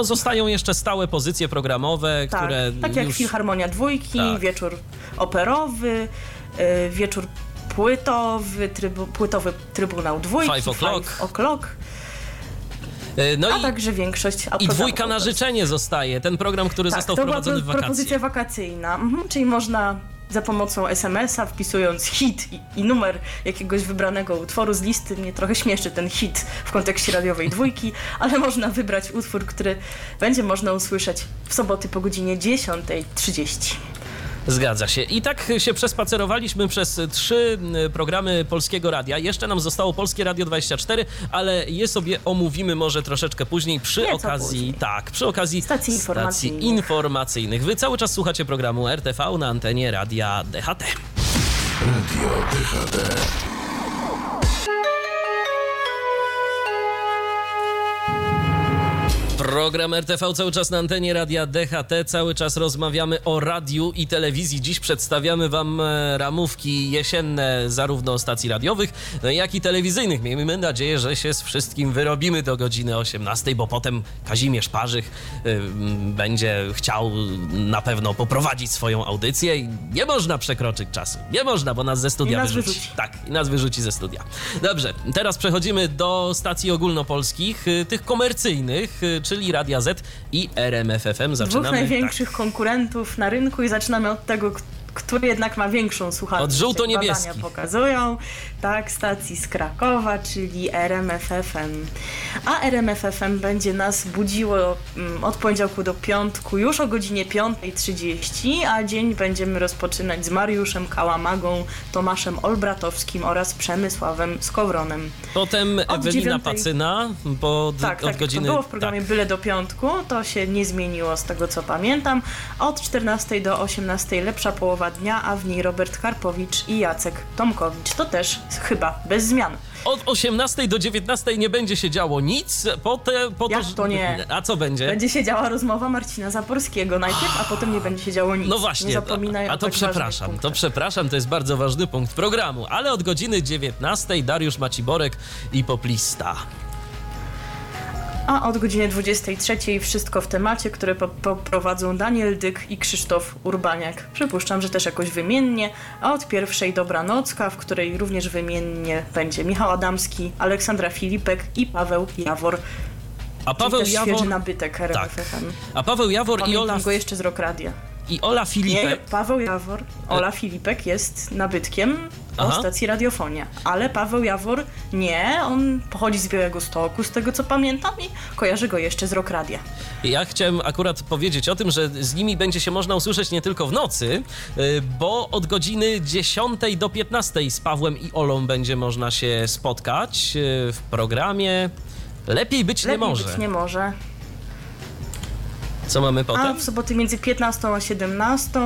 zostają jeszcze stałe pozycje programowe, tak, które tak jak już... Filharmonia Dwójki, tak. Wieczór operowy, wieczór płytowy, płytowy Trybunał Dwójki, 5 o'clock. A także większość i dwójka na życzenie zostaje, ten program, który został wprowadzony w wakacje. Tak, to propozycja wakacyjna, czyli można za pomocą SMS-a, wpisując hit i numer jakiegoś wybranego utworu z listy. Mnie trochę śmieszy ten hit w kontekście radiowej dwójki, ale można wybrać utwór, który będzie można usłyszeć w soboty po godzinie 10.30. Zgadza się. I tak się przespacerowaliśmy przez 3 programy Polskiego Radia. Jeszcze nam zostało Polskie Radio 24, ale je sobie omówimy może troszeczkę później przy okazji stacji informacyjnych. Wy cały czas słuchacie programu RTV na antenie Radia DHT. Radio DHT. Program RTV cały czas na antenie Radia DHT. Cały czas rozmawiamy o radiu i telewizji. Dziś przedstawiamy Wam ramówki jesienne zarówno stacji radiowych, jak i telewizyjnych. Miejmy nadzieję, że się z wszystkim wyrobimy do godziny 18, bo potem Kazimierz Parzych będzie chciał na pewno poprowadzić swoją audycję i nie można przekroczyć czasu. Nie można, bo nas ze studia wyrzuci. Tak, i nas wyrzuci ze studia. Dobrze, teraz przechodzimy do stacji ogólnopolskich, tych komercyjnych, czyli Radia Z i RMF FM. Zaczynamy, dwóch największych konkurentów na rynku i zaczynamy od tego, który jednak ma większą słuchalność. Od żółto-niebieski. Pokazują, tak, stacji z Krakowa, czyli RMF FM. A RMF FM będzie nas budziło od poniedziałku do piątku już o godzinie 5:30, a dzień będziemy rozpoczynać z Mariuszem Kałamagą, Tomaszem Olbratowskim oraz Przemysławem Skowronem. Potem Ewelina Pacyna od godziny... To było w programie Byle do piątku, to się nie zmieniło z tego, co pamiętam. Od 14 do 18 lepsza połowa dnia, a w niej Robert Karpowicz i Jacek Tomkowicz. To też chyba bez zmian. Od 18 do 19 nie będzie się działo nic. To nie. A co będzie? Będzie się działa rozmowa Marcina Zaporskiego najpierw, a potem nie będzie się działo nic. No właśnie. Nie zapominaj o tak ważnych punktach. To jest bardzo ważny punkt programu. Ale od godziny 19 Dariusz Maciborek i Poplista. A od godziny 23 wszystko w temacie, które poprowadzą Daniel Dyk i Krzysztof Urbaniak. Przypuszczam, że też jakoś wymiennie. A od 1 dobranocka, w której również wymiennie będzie Michał Adamski, Aleksandra Filipek i Paweł Jawor. A Paweł Jawor... świeży nabytek RMF FM. A Paweł Jawor i Ola... go jeszcze z Rock Radia. I Ola Filipek. Nie, Paweł Jawor. Ola Filipek jest nabytkiem o stacji Radiofonia. Ale Paweł Jawor nie, on pochodzi z Białegostoku, z tego co pamiętam, i kojarzy go jeszcze z Rock Radia. Ja chciałem akurat powiedzieć o tym, że z nimi będzie się można usłyszeć nie tylko w nocy, bo od godziny 10 do 15 z Pawłem i Olą będzie można się spotkać w programie Lepiej być nie może. Co mamy potem? A w soboty między 15 a 17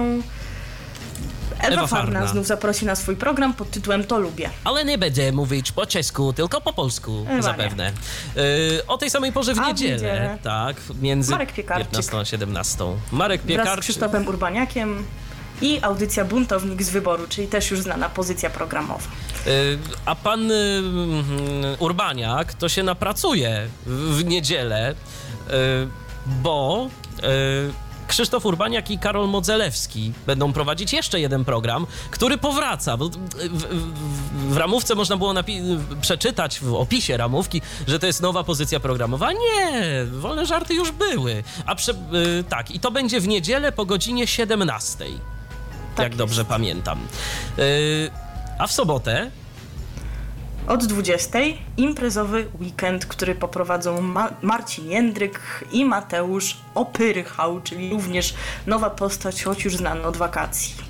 Ewa Farna znów zaprosi na swój program pod tytułem To lubię. Ale nie będzie mówić po czesku, tylko po polsku zapewne. O tej samej porze w niedzielę. Tak, między 15 a 17. Marek Piekarczyk. Wraz z Krzysztofem Urbaniakiem. I audycja Buntownik z wyboru, czyli też już znana pozycja programowa. A pan Urbaniak to się napracuje w niedzielę, bo Krzysztof Urbaniak i Karol Modzelewski będą prowadzić jeszcze jeden program, który powraca. W ramówce można było przeczytać w opisie ramówki, że to jest nowa pozycja programowa. Nie, wolne żarty już były. I to będzie w niedzielę po godzinie 17. Dobrze pamiętam. A w sobotę? Od 20 imprezowy weekend, który poprowadzą Marcin Jędryk i Mateusz Opyrchał, czyli również nowa postać, choć już znana od wakacji.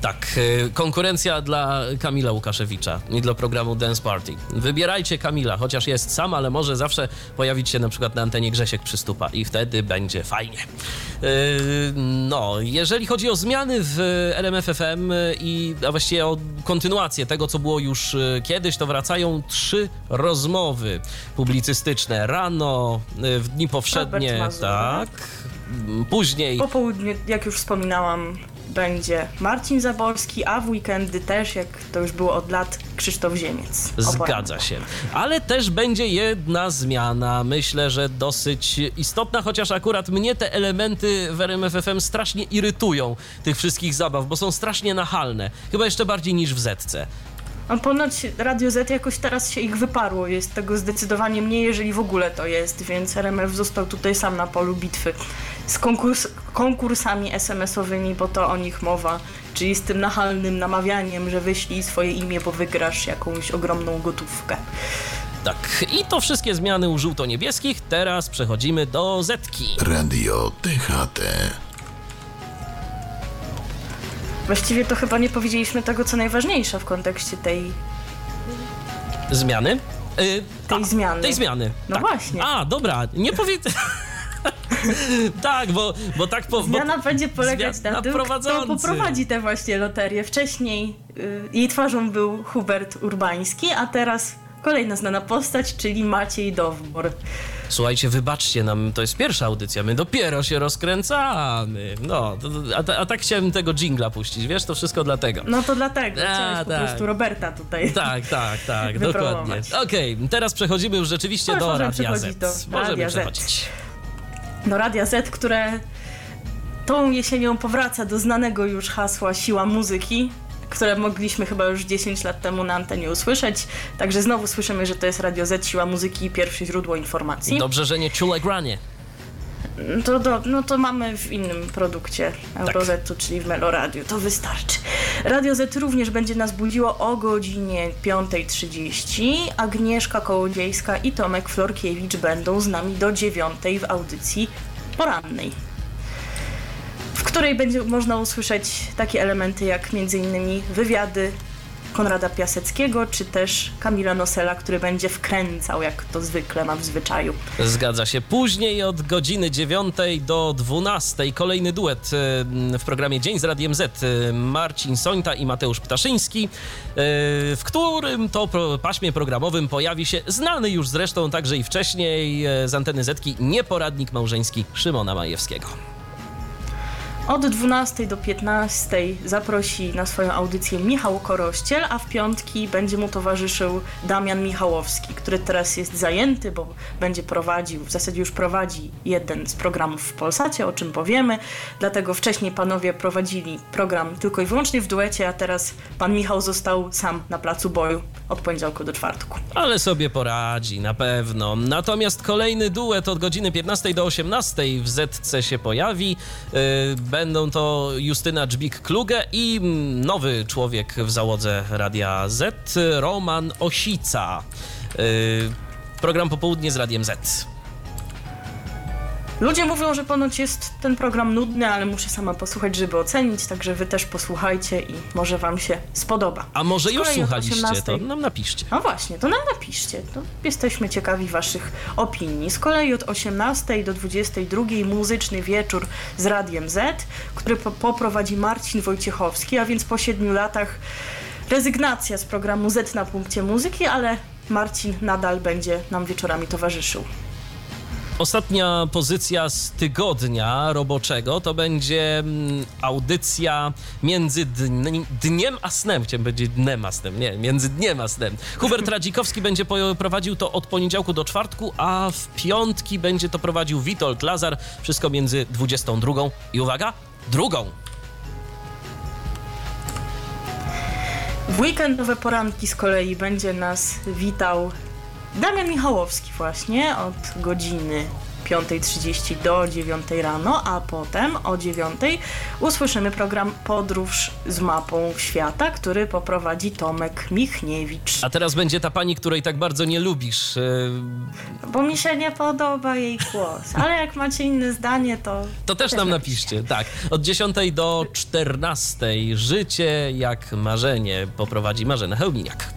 Tak, konkurencja dla Kamila Łukaszewicza i dla programu Dance Party. Wybierajcie Kamila, chociaż jest sam, ale może zawsze pojawić się na przykład na antenie Grzesiek Przystupa i wtedy będzie fajnie. Jeżeli chodzi o zmiany w RMF FM a właściwie o kontynuację tego, co było już kiedyś, to wracają 3 rozmowy publicystyczne. Rano, w dni powszednie, tak. Później... Po południu, jak już wspominałam... będzie Marcin Zaborski, a w weekendy też, jak to już było od lat, Krzysztof Ziemiec. Zgadza się. Ale też będzie jedna zmiana. Myślę, że dosyć istotna, chociaż akurat mnie te elementy w RMF FM strasznie irytują, tych wszystkich zabaw, bo są strasznie nachalne. Chyba jeszcze bardziej niż w Zetce. A ponoć Radio Z jakoś teraz się ich wyparło. Jest tego zdecydowanie mniej, jeżeli w ogóle to jest, więc RMF został tutaj sam na polu bitwy z konkursami SMS-owymi, bo to o nich mowa, czyli z tym nachalnym namawianiem, że wyślij swoje imię, bo wygrasz jakąś ogromną gotówkę. Tak, i to wszystkie zmiany u żółto-niebieskich. Teraz przechodzimy do Zetki. Radio DHT. Właściwie to chyba nie powiedzieliśmy tego, co najważniejsze w kontekście tej... zmiany? Tej zmiany. No tak. Właśnie. A, dobra, nie powiedz... tak, bo tak... Zmiana będzie polegać na tym, kto poprowadzi tę właśnie loterię. Wcześniej jej twarzą był Hubert Urbański, a teraz kolejna znana postać, czyli Maciej Dowbor. Słuchajcie, wybaczcie nam, to jest pierwsza audycja, my dopiero się rozkręcamy. No, a tak chciałem tego dżingla puścić, wiesz, to wszystko dlatego. No to dlatego, chciałeś po prostu Roberta tutaj tak, dokładnie. Okej, teraz przechodzimy już rzeczywiście do Radia Zet. Możemy przechodzić. Do Radia Zet, które tą jesienią powraca do znanego już hasła Siła Muzyki, które mogliśmy chyba już 10 lat temu na antenie usłyszeć. Także znowu słyszymy, że to jest Radio Zet, Siła Muzyki i pierwsze źródło informacji. Dobrze, że nie Czule Granie. To mamy w innym produkcie Eurozetu, czyli w Melo Radio. To wystarczy. Radio Zet również będzie nas budziło o godzinie 5:30. Agnieszka Kołodziejska i Tomek Florkiewicz będą z nami do 9:00 w audycji porannej, w której będzie można usłyszeć takie elementy jak m.in. wywiady Konrada Piaseckiego, czy też Kamila Nosela, który będzie wkręcał, jak to zwykle ma w zwyczaju. Zgadza się. Później od godziny 9:00 do 12:00 kolejny duet w programie Dzień z Radiem Z. Marcin Sońta i Mateusz Ptaszyński, w którym to paśmie programowym pojawi się znany już zresztą także i wcześniej z anteny Zetki nieporadnik małżeński Szymona Majewskiego. Od 12:00 do 15:00 zaprosi na swoją audycję Michał Korościel, a w piątki będzie mu towarzyszył Damian Michałowski, który teraz jest zajęty, bo będzie prowadził, w zasadzie już prowadzi jeden z programów w Polsacie, o czym powiemy. Dlatego wcześniej panowie prowadzili program tylko i wyłącznie w duecie, a teraz pan Michał został sam na placu boju od poniedziałku do czwartku. Ale sobie poradzi, na pewno. Natomiast kolejny duet od godziny 15:00 do 18:00 w Zetce się pojawi. Będą to Justyna Dżbik-Kluge i nowy człowiek w załodze Radia Z, Roman Osica. Program Popołudnie z Radiem Z. Ludzie mówią, że ponoć jest ten program nudny, ale muszę sama posłuchać, żeby ocenić, także wy też posłuchajcie i może wam się spodoba. A może już słuchaliście, to nam napiszcie. No właśnie, to nam napiszcie. To jesteśmy ciekawi waszych opinii. Z kolei od 18:00 do 22:00 muzyczny wieczór z Radiem Z, który poprowadzi Marcin Wojciechowski, a więc po 7 latach rezygnacja z programu Z na punkcie muzyki, ale Marcin nadal będzie nam wieczorami towarzyszył. Ostatnia pozycja z tygodnia roboczego to będzie audycja między dniem a snem. Chciałem powiedzieć dnem a snem, nie, między dniem a snem. Hubert Radzikowski będzie prowadził to od poniedziałku do czwartku, a w piątki będzie to prowadził Witold Lazar. Wszystko między 22 i uwaga, 2. W weekendowe poranki z kolei będzie nas witał Damian Michałowski właśnie od godziny 5:30 do 9:00 rano, a potem o 9:00 usłyszymy program Podróż z mapą świata, który poprowadzi Tomek Michniewicz. A teraz będzie ta pani, której tak bardzo nie lubisz. Bo mi się nie podoba jej głos, ale jak macie inne zdanie, to też nam napiszcie. Tak, od 10:00 do 14:00 Życie jak marzenie poprowadzi Marzena Hełminiak.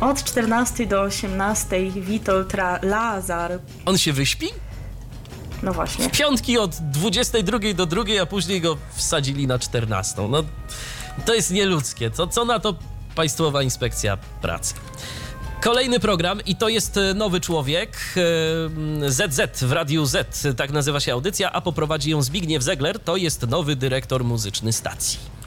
Od 14:00 do 18:00 Witold Lazar. On się wyśpi? No właśnie. W piątki od 22:00 do 2:00, a później go wsadzili na 14:00. No, to jest nieludzkie. Co na to Państwowa Inspekcja Pracy? Kolejny program i to jest Nowy Człowiek ZZ w Radiu Z. Tak nazywa się audycja, a poprowadzi ją Zbigniew Zegler. To jest nowy dyrektor muzyczny stacji.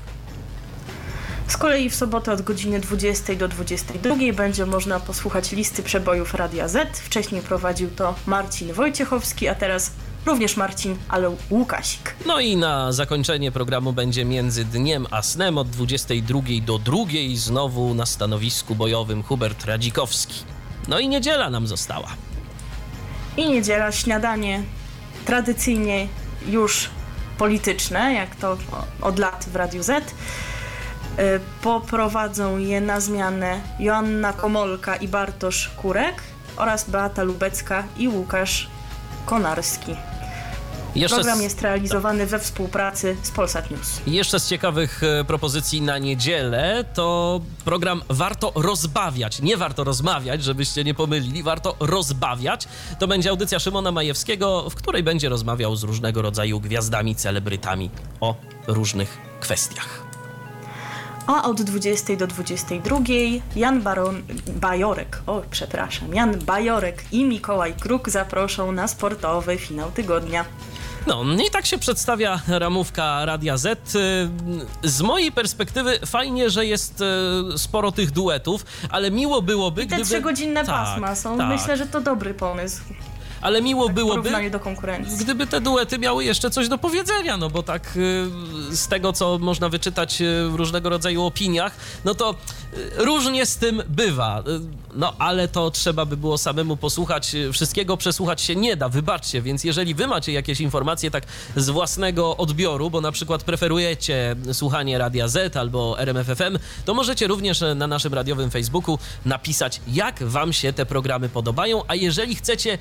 Z kolei w sobotę od godziny 20:00 do 22:00 będzie można posłuchać listy przebojów Radia Z. Wcześniej prowadził to Marcin Wojciechowski, a teraz również Marcin, ale Łukasik. No i na zakończenie programu będzie między dniem a snem od 22:00 do 2:00, znowu na stanowisku bojowym Hubert Radzikowski. No i niedziela nam została. I niedziela, śniadanie tradycyjnie już polityczne, jak to od lat w Radiu Z. Poprowadzą je na zmianę Joanna Komolka i Bartosz Kurek oraz Beata Lubecka i Łukasz Konarski. Program jest realizowany we współpracy z Polsat News. Jeszcze z ciekawych propozycji na niedzielę to program Warto Rozbawiać. Nie warto rozmawiać, żebyście nie pomylili. Warto Rozbawiać. To będzie audycja Szymona Majewskiego, w której będzie rozmawiał z różnego rodzaju gwiazdami, celebrytami o różnych kwestiach. a od 20 do 22 Jan Bajorek i Mikołaj Kruk zaproszą na sportowy finał tygodnia. No i tak się przedstawia ramówka Radia Z. Z mojej perspektywy fajnie, że jest sporo tych duetów, ale miło byłoby, gdyby... I te 3-godzinne pasma są. Tak. Myślę, że to dobry pomysł. Ale miło tak byłoby, gdyby te duety miały jeszcze coś do powiedzenia, no bo tak z tego, co można wyczytać w różnego rodzaju opiniach, no to różnie z tym bywa. No ale to trzeba by było samemu posłuchać, wszystkiego przesłuchać się nie da, wybaczcie, więc jeżeli wy macie jakieś informacje tak z własnego odbioru, bo na przykład preferujecie słuchanie Radia Z albo RMF FM, to możecie również na naszym radiowym Facebooku napisać, jak wam się te programy podobają, a jeżeli chcecie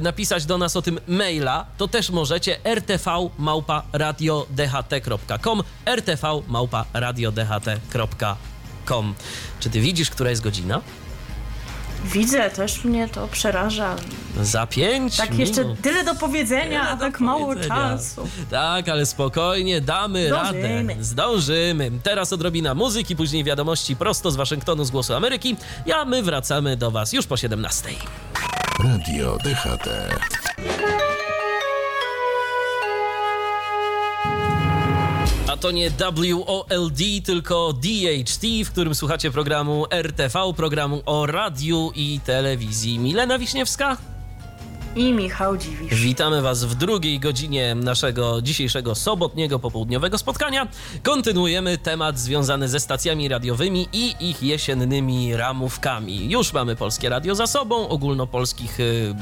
napisać do nas o tym maila, to też możecie rtv@radiodht.com rtv@radiodht.com. Czy ty widzisz, która jest godzina? Widzę, też mnie to przeraża. Za 5 minut. Tak, jeszcze tyle do powiedzenia, a tak mało czasu. Tak, ale spokojnie, damy radę. Zdążymy. Teraz odrobina muzyki, później wiadomości prosto z Waszyngtonu, z Głosu Ameryki, a my wracamy do Was już po 17. Radio DHT. A to nie WOLD, tylko DHT, w którym słuchacie programu RTV, programu o radiu i telewizji. Milena Wiśniewska i Michał Dziwisz. Witamy Was w drugiej godzinie naszego dzisiejszego sobotniego popołudniowego spotkania. Kontynuujemy temat związany ze stacjami radiowymi i ich jesiennymi ramówkami. Już mamy Polskie Radio za sobą, ogólnopolskich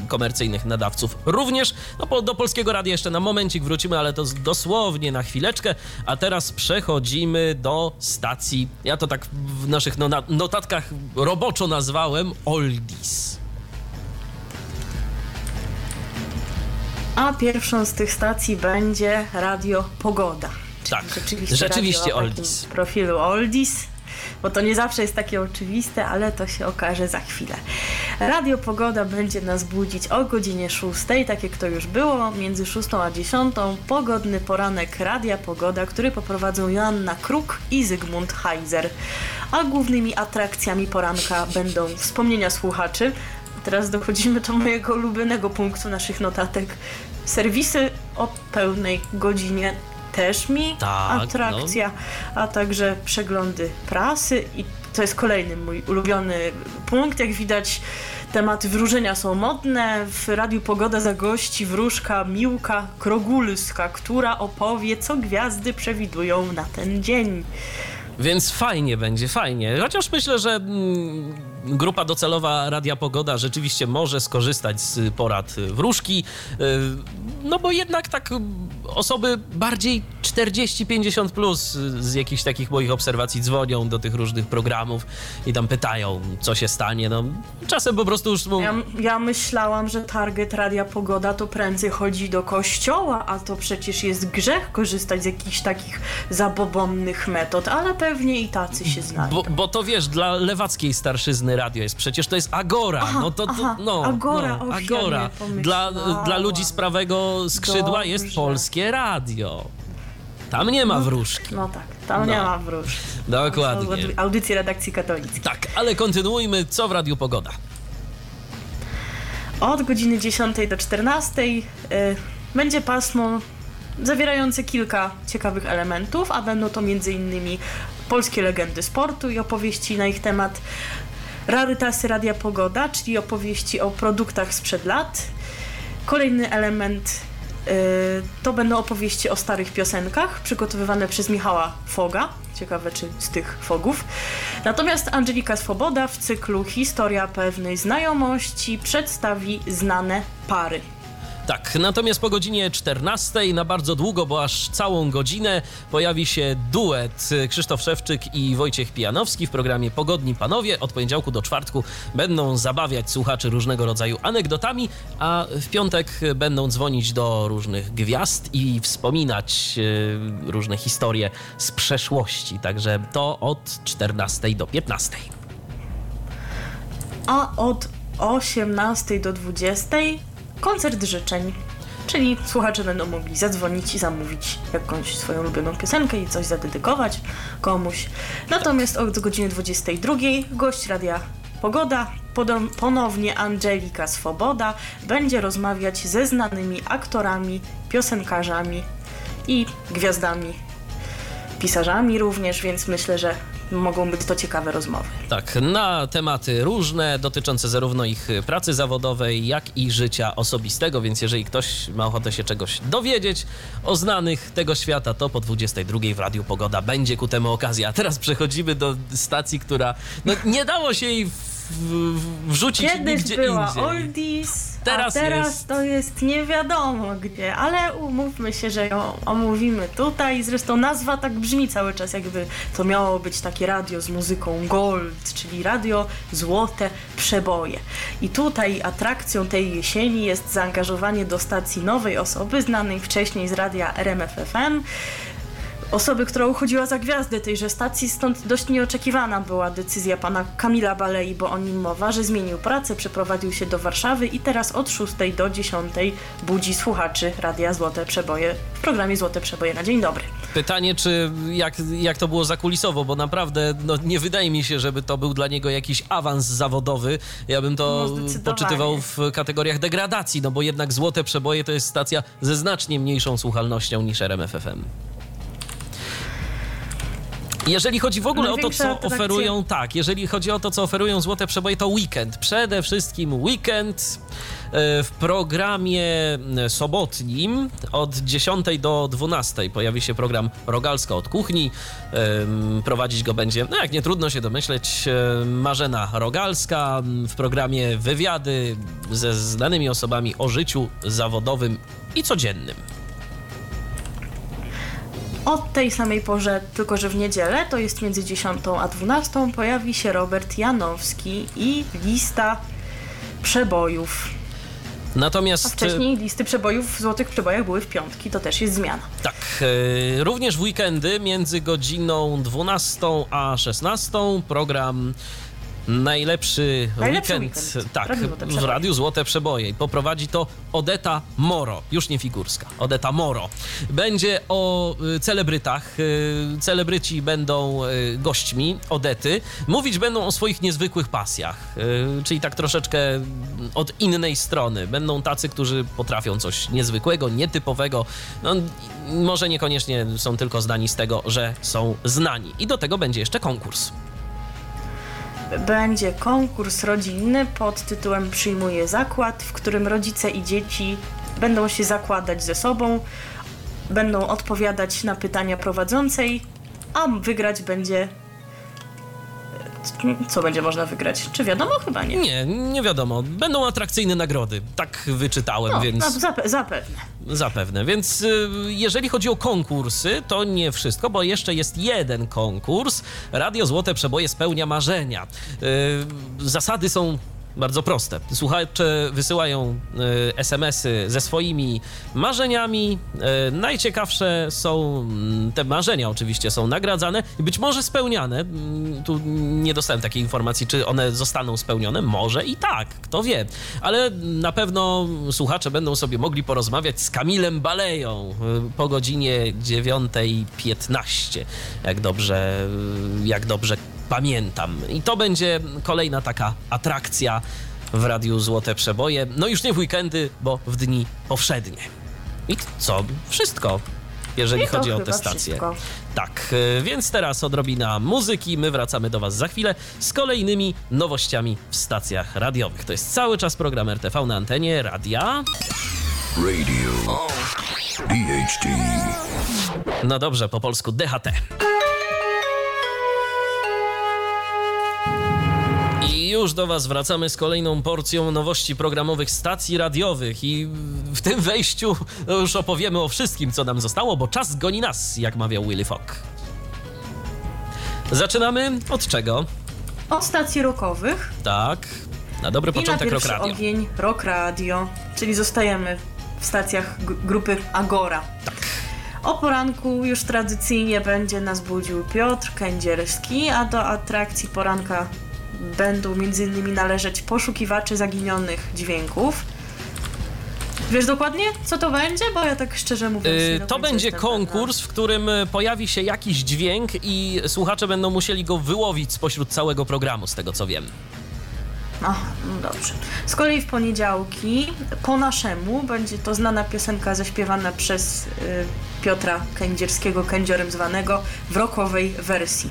komercyjnych nadawców również. No, do Polskiego Radia jeszcze na momencik wrócimy, ale to dosłownie na chwileczkę. A teraz przechodzimy do stacji, ja to tak w naszych notatkach roboczo nazwałem oldies. A pierwszą z tych stacji będzie Radio Pogoda. Tak, rzeczywiście oldies. W profilu oldies, bo to nie zawsze jest takie oczywiste, ale to się okaże za chwilę. Radio Pogoda będzie nas budzić o godzinie 6, tak jak to już było, między 6 a 10. Pogodny poranek Radia Pogoda, który poprowadzą Joanna Kruk i Zygmunt Heiser. A głównymi atrakcjami poranka będą wspomnienia słuchaczy. Teraz dochodzimy do mojego ulubionego punktu naszych notatek. Serwisy o pełnej godzinie, też mi tak, atrakcja, no. A także przeglądy prasy i to jest kolejny mój ulubiony punkt. Jak widać, tematy wróżenia są modne. W Radiu Pogoda zagości wróżka Miłka Krogulska, która opowie, co gwiazdy przewidują na ten dzień. Więc fajnie będzie, fajnie. Chociaż myślę, że grupa docelowa Radia Pogoda rzeczywiście może skorzystać z porad wróżki, no bo jednak tak osoby bardziej 40-50 plus z jakichś takich moich obserwacji dzwonią do tych różnych programów i tam pytają, co się stanie. No, czasem po prostu już... Ja myślałam, że target Radia Pogoda to prędzej chodzi do kościoła, a to przecież jest grzech korzystać z jakichś takich zabobonnych metod, ale pewnie i tacy się znajdą. Bo to wiesz, dla lewackiej starszyzny radio jest, przecież to jest Agora. Agora. Dla ludzi z prawego skrzydła jest Polskie Radio. Tam nie ma wróżki. No tak, tam nie ma wróżki. Dokładnie. Audycje redakcji katolickiej. Tak, ale kontynuujmy, co w Radiu Pogoda. Od godziny 10 do 14 będzie pasmo zawierające kilka ciekawych elementów, a będą to m.in. polskie legendy sportu i opowieści na ich temat, rarytasy Radia Pogoda, czyli opowieści o produktach sprzed lat. Kolejny element to będą opowieści o starych piosenkach przygotowywane przez Michała Foga. Ciekawe, czy z tych Fogów. Natomiast Angelika Swoboda w cyklu Historia pewnej znajomości przedstawi znane pary. Tak, natomiast po godzinie 14 na bardzo długo, bo aż całą godzinę, pojawi się duet Krzysztof Szewczyk i Wojciech Pijanowski w programie Pogodni Panowie. Od poniedziałku do czwartku będą zabawiać słuchaczy różnego rodzaju anegdotami, a w piątek będą dzwonić do różnych gwiazd i wspominać różne historie z przeszłości. Także to od 14 do 15. A od 18 do 20... Koncert życzeń. czyli słuchacze będą mogli zadzwonić i zamówić jakąś swoją ulubioną piosenkę i coś zadedykować komuś. Natomiast od godziny 22 gość Radia Pogoda, ponownie Angelika Swoboda, będzie rozmawiać ze znanymi aktorami, piosenkarzami i gwiazdami, pisarzami również, więc myślę, że mogą być to ciekawe rozmowy. Tak, na tematy różne, dotyczące zarówno ich pracy zawodowej, jak i życia osobistego, więc jeżeli ktoś ma ochotę się czegoś dowiedzieć o znanych tego świata, to po 22 w Radiu Pogoda będzie ku temu okazja. A teraz przechodzimy do stacji, która nie dało się jej wrzucić kiedyś nigdzie była indziej. Oldies, teraz jest... to jest nie wiadomo gdzie, ale umówmy się, że ją omówimy tutaj. Zresztą nazwa tak brzmi cały czas, jakby to miało być takie radio z muzyką Gold, czyli Radio Złote Przeboje. I tutaj atrakcją tej jesieni jest zaangażowanie do stacji nowej osoby, znanej wcześniej z radia RMF FM. Osoby, która uchodziła za gwiazdę tejże stacji, stąd dość nieoczekiwana była decyzja pana Kamila Balei, bo o nim mowa, że zmienił pracę, przeprowadził się do Warszawy i teraz od 6 do 10 budzi słuchaczy Radia Złote Przeboje w programie Złote Przeboje na Dzień Dobry. Pytanie, czy jak to było zakulisowo, bo naprawdę nie wydaje mi się, żeby to był dla niego jakiś awans zawodowy. Ja bym to poczytywał w kategoriach degradacji, no bo jednak Złote Przeboje to jest stacja ze znacznie mniejszą słuchalnością niż RMF FM. Jeżeli chodzi w ogóle jeżeli chodzi o to, co oferują Złote Przeboje, to weekend. Przede wszystkim weekend w programie sobotnim od 10 do 12 pojawi się program Rogalska od kuchni. Prowadzić go będzie, jak nie trudno się domyśleć, Marzena Rogalska. W programie wywiady ze znanymi osobami o życiu zawodowym i codziennym. Od tej samej porze, tylko że w niedzielę, to jest między 10 a 12, pojawi się Robert Janowski i lista przebojów. Natomiast... A wcześniej listy przebojów w Złotych Przebojach były w piątki, to też jest zmiana. Tak, również w weekendy między godziną 12 a 16 program Najlepszy weekend. Tak, w Radiu Złote Przeboje. Poprowadzi to Odeta Moro, już nie Figurska, Odeta Moro. Będzie o celebrytach. Celebryci będą gośćmi Odety. Mówić będą o swoich niezwykłych pasjach, czyli tak troszeczkę od innej strony. Będą tacy, którzy potrafią coś niezwykłego, nietypowego. No, może niekoniecznie są tylko znani z tego, że są znani. I do tego będzie jeszcze konkurs. Będzie konkurs rodzinny pod tytułem Przyjmuję zakład, w którym rodzice i dzieci będą się zakładać ze sobą, będą odpowiadać na pytania prowadzącej, a wygrać będzie... Co będzie można wygrać? Czy wiadomo? Chyba nie. Nie wiadomo. Będą atrakcyjne nagrody. Tak wyczytałem, więc... Zapewne. Więc jeżeli chodzi o konkursy, to nie wszystko, bo jeszcze jest jeden konkurs. Radio Złote Przeboje spełnia marzenia. Zasady są bardzo proste. Słuchacze wysyłają SMS-y ze swoimi marzeniami. Najciekawsze są te marzenia, oczywiście są nagradzane i być może spełniane. Tu nie dostałem takiej informacji, czy one zostaną spełnione. Może i tak, kto wie. Ale na pewno słuchacze będą sobie mogli porozmawiać z Kamilem Baleją po godzinie 9:15. Jak dobrze pamiętam. I to będzie kolejna taka atrakcja w Radiu Złote Przeboje. No już nie w weekendy, bo w dni powszednie. I co? Wszystko, jeżeli chodzi o tę stację. Wszystko. Tak, więc teraz odrobina muzyki. My wracamy do Was za chwilę z kolejnymi nowościami w stacjach radiowych. To jest cały czas program RTV na antenie radia... Radio DHT. No dobrze, po polsku DHT. Już do Was wracamy z kolejną porcją nowości programowych stacji radiowych i w tym wejściu już opowiemy o wszystkim, co nam zostało, bo czas goni nas, jak mawiał Willy Fogg. Zaczynamy od czego? Od stacji rockowych. Tak, na dobry początek Rock Radio. I na pierwszy ogień Rock Radio, czyli zostajemy w stacjach grupy Agora. Tak. O poranku już tradycyjnie będzie nas budził Piotr Kędzierski, a do atrakcji poranka będą m.in. należeć poszukiwacze zaginionych dźwięków. Wiesz dokładnie, co to będzie? Bo ja tak szczerze mówiąc... to będzie konkurs, w którym pojawi się jakiś dźwięk i słuchacze będą musieli go wyłowić spośród całego programu, z tego co wiem. Aha, no dobrze. Z kolei w poniedziałki po naszemu będzie to znana piosenka zaśpiewana przez Piotra Kędzierskiego, Kędziorem zwanego, w rockowej wersji.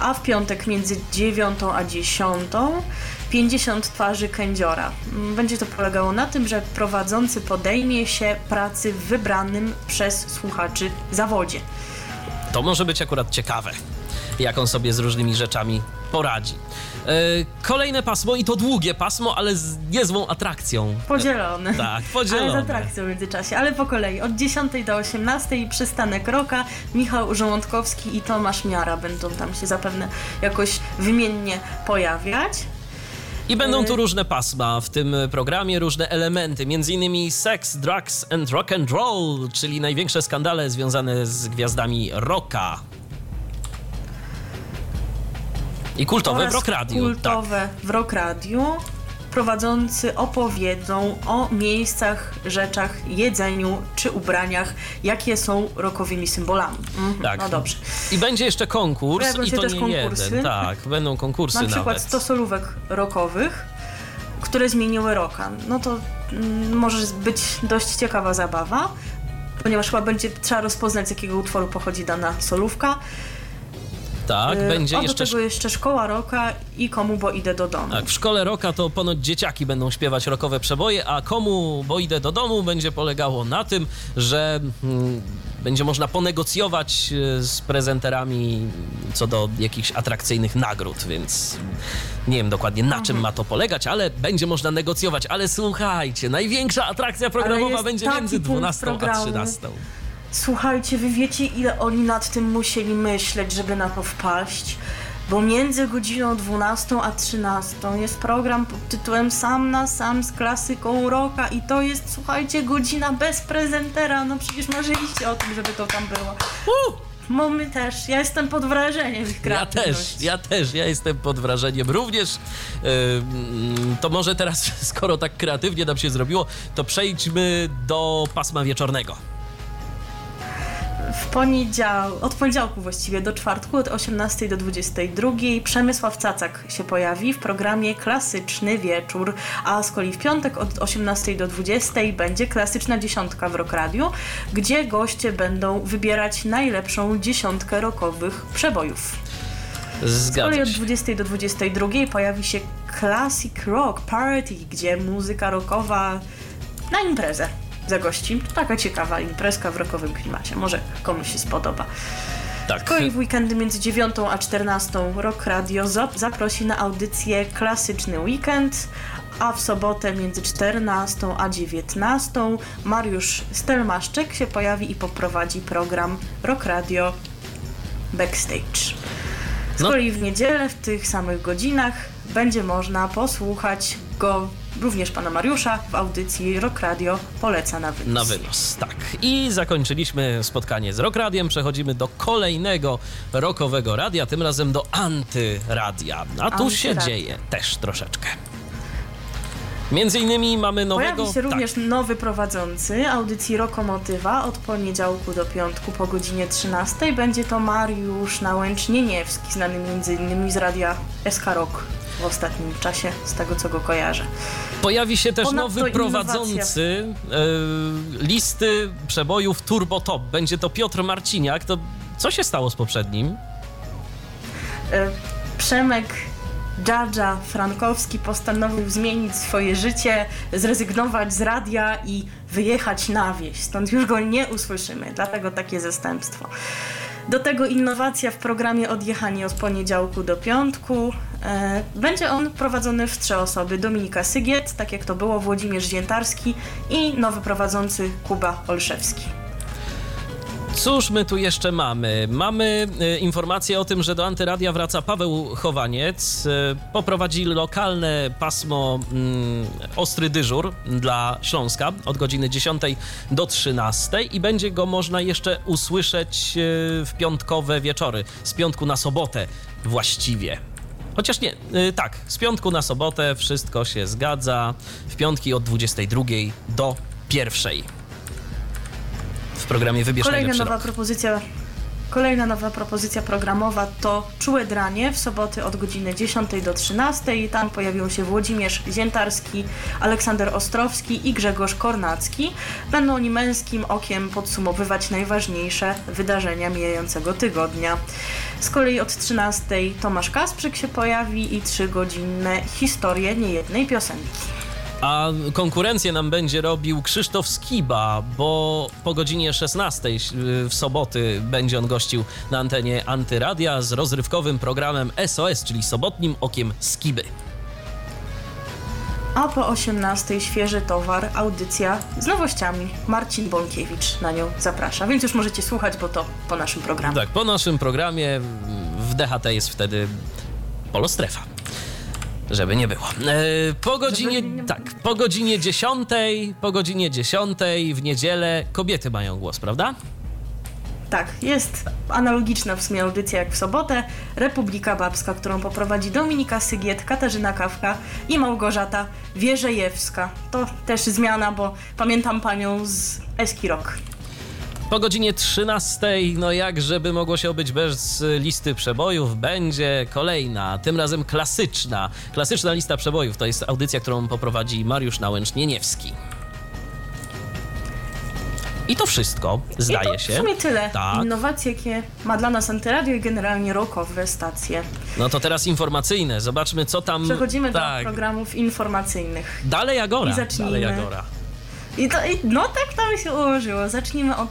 A w piątek między 9 a 10 50 twarzy Kędziora. Będzie to polegało na tym, że prowadzący podejmie się pracy w wybranym przez słuchaczy zawodzie. To może być akurat ciekawe, jak on sobie z różnymi rzeczami poradzi. Kolejne pasmo, i to długie pasmo, ale z niezłą atrakcją. Podzielone. Tak, podzielone. Ale z atrakcją w międzyczasie, ale po kolei. Od 10 do 18 przystanek Roka, Michał Żołądkowski i Tomasz Miara będą tam się zapewne jakoś wymiennie pojawiać. I będą tu różne pasma w tym programie, różne elementy, między innymi Sex, Drugs and Rock and Roll, czyli największe skandale związane z gwiazdami rocka. I kultowe w Rock Radiu. Kultowe tak. W Rock Radiu prowadzący opowiedzą o miejscach, rzeczach, jedzeniu czy ubraniach, jakie są rockowymi symbolami. Tak. No dobrze. I będzie jeszcze konkurs. Będą i to też nie konkursy. Jeden. Tak, będą konkursy nawet. Na przykład 100 solówek rockowych, które zmieniły rocka. No to może być dość ciekawa zabawa, ponieważ chyba będzie trzeba rozpoznać, z jakiego utworu pochodzi dana solówka. Tak, będzie jeszcze... do tego jeszcze szkoła rocka i komu, bo idę do domu. Tak, w szkole rocka to ponoć dzieciaki będą śpiewać rockowe przeboje, a komu, bo idę do domu będzie polegało na tym, że będzie można ponegocjować z prezenterami co do jakichś atrakcyjnych nagród, więc nie wiem dokładnie na czym ma to polegać, ale będzie można negocjować. Ale słuchajcie, największa atrakcja programowa będzie między 12 a 13. Słuchajcie, wy wiecie, ile oni nad tym musieli myśleć, żeby na to wpaść? Bo między godziną 12 a 13 jest program pod tytułem Sam na sam z klasyką rocka i to jest, słuchajcie, godzina bez prezentera. No przecież marzyliście o tym, żeby to tam było. No my też, ja jestem pod wrażeniem ich kreatywności. Ja jestem pod wrażeniem również. To może teraz, skoro tak kreatywnie nam się zrobiło, to przejdźmy do pasma wieczornego. Od poniedziałku właściwie do czwartku, od 18 do 22 Przemysław Cacak się pojawi w programie Klasyczny Wieczór, a z kolei w piątek od 18 do 20 będzie Klasyczna Dziesiątka w Rock Radiu, gdzie goście będą wybierać najlepszą dziesiątkę rockowych przebojów. Z kolei od 20 do 22 pojawi się Classic Rock Party, gdzie muzyka rockowa na imprezę. Za gości. Taka ciekawa imprezka w rockowym klimacie. Może komuś się spodoba. Tak. Tylko i w weekendy między 9 a 14 Rock Radio zaprosi na audycję Klasyczny Weekend, a w sobotę między 14 a 19 Mariusz Stelmaszczyk się pojawi i poprowadzi program Rock Radio Backstage. Z kolei w niedzielę w tych samych godzinach będzie można posłuchać go również pana Mariusza w audycji Rock Radio Poleca na wynos. Na wynos, tak. I zakończyliśmy spotkanie z Rock Radiem. Przechodzimy do kolejnego rockowego radia, tym razem do antyradia. A tu się dzieje też troszeczkę. Między innymi mamy nowego... Pojawi się również nowy prowadzący audycji Rokomotywa od poniedziałku do piątku po godzinie 13. Będzie to Mariusz Nałęcznieniewski, znany między innymi z radia SK Rock w ostatnim czasie, z tego co go kojarzę. Pojawi się też nowy prowadzący listy przebojów Turbo Top. Będzie to Piotr Marciniak. To co się stało z poprzednim? Przemek Dżadża Frankowski postanowił zmienić swoje życie, zrezygnować z radia i wyjechać na wieś. Stąd już go nie usłyszymy, dlatego takie zastępstwo. Do tego innowacja w programie Odjechanie od poniedziałku do piątku. Będzie on prowadzony w 3 osoby. Dominika Sygiet, tak jak to było, Włodzimierz Ziętarski i nowy prowadzący Kuba Olszewski. Cóż my tu jeszcze mamy? Mamy informację o tym, że do antyradia wraca Paweł Chowaniec. Poprowadzi lokalne pasmo Ostry Dyżur dla Śląska od godziny 10 do 13 i będzie go można jeszcze usłyszeć w piątkowe wieczory. Z piątku na sobotę właściwie. Chociaż nie, tak, z piątku na sobotę wszystko się zgadza. W piątki od 22 do 21. W programie Wybierz Najlepszy Rok. Kolejna nowa propozycja programowa to Czułe Dranie w soboty od godziny 10 do 13. I tam pojawią się Włodzimierz Ziętarski, Aleksander Ostrowski i Grzegorz Kornacki. Będą oni męskim okiem podsumowywać najważniejsze wydarzenia mijającego tygodnia. Z kolei od 13 Tomasz Kasprzyk się pojawi i 3-godzinne historie niejednej piosenki. A konkurencję nam będzie robił Krzysztof Skiba, bo po godzinie 16 w soboty będzie on gościł na antenie Antyradia z rozrywkowym programem SOS, czyli Sobotnim Okiem Skiby. A po 18 świeży towar, audycja z nowościami. Marcin Bąkiewicz na nią zaprasza, więc już możecie słuchać, bo to po naszym programie. Tak, po naszym programie w DHT jest wtedy Polostrefa. Żeby nie było. Po godzinie 10, w niedzielę kobiety mają głos, prawda? Tak, jest analogiczna w sumie audycja jak w sobotę. Republika Babska, którą poprowadzi Dominika Sygiet, Katarzyna Kawka i Małgorzata Wierzejewska. To też zmiana, bo pamiętam panią z Eski Rock. Po godzinie 13, no jak żeby mogło się obyć bez listy przebojów, będzie kolejna, tym razem klasyczna. Klasyczna lista przebojów to jest audycja, którą poprowadzi Mariusz Nałęcz-Nieniewski. I to wszystko, zdaje się. I to w sumie tyle. Tak. Innowacje, jakie ma dla nas Antyradio i generalnie rokowe stacje. No to teraz informacyjne. Zobaczmy, co tam... Przechodzimy do programów informacyjnych. Dalej Agora. I zacznijmy. Tak to mi się ułożyło. Zacznijmy od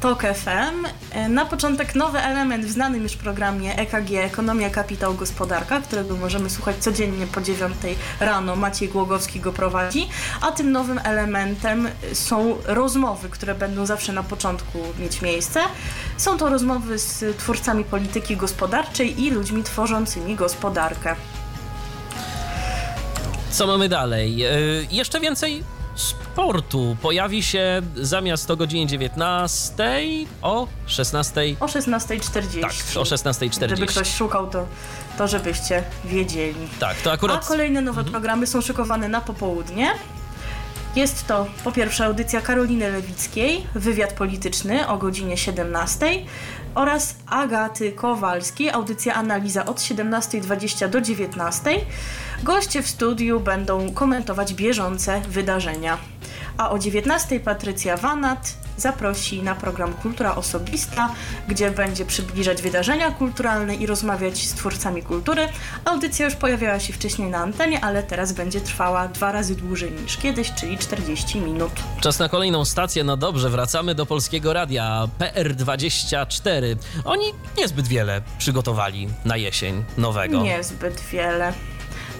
TOK FM. Na początek nowy element w znanym już programie EKG, Ekonomia, Kapitał, Gospodarka, którego możemy słuchać codziennie po 9 rano. Maciej Głogowski go prowadzi, a tym nowym elementem są rozmowy, które będą zawsze na początku mieć miejsce. Są to rozmowy z twórcami polityki gospodarczej i ludźmi tworzącymi gospodarkę. Co mamy dalej? Jeszcze więcej sportu. Pojawi się zamiast o godzinie 19 o 16. O 16:40. Tak, o 16:40. Żeby ktoś szukał, to żebyście wiedzieli. Tak, to akurat... A kolejne nowe programy są szykowane na popołudnie. Jest to po pierwsze audycja Karoliny Lewickiej, wywiad polityczny o godzinie 17 oraz Agaty Kowalskiej, audycja Analiza od 17:20 do 19. Goście w studiu będą komentować bieżące wydarzenia. A o 19 Patrycja Wanat zaprosi na program Kultura Osobista, gdzie będzie przybliżać wydarzenia kulturalne i rozmawiać z twórcami kultury. Audycja już pojawiała się wcześniej na antenie, ale teraz będzie trwała 2 razy dłużej niż kiedyś, czyli 40 minut. Czas na kolejną stację. No dobrze, wracamy do Polskiego Radia PR24. Oni niezbyt wiele przygotowali na jesień nowego. Niezbyt wiele.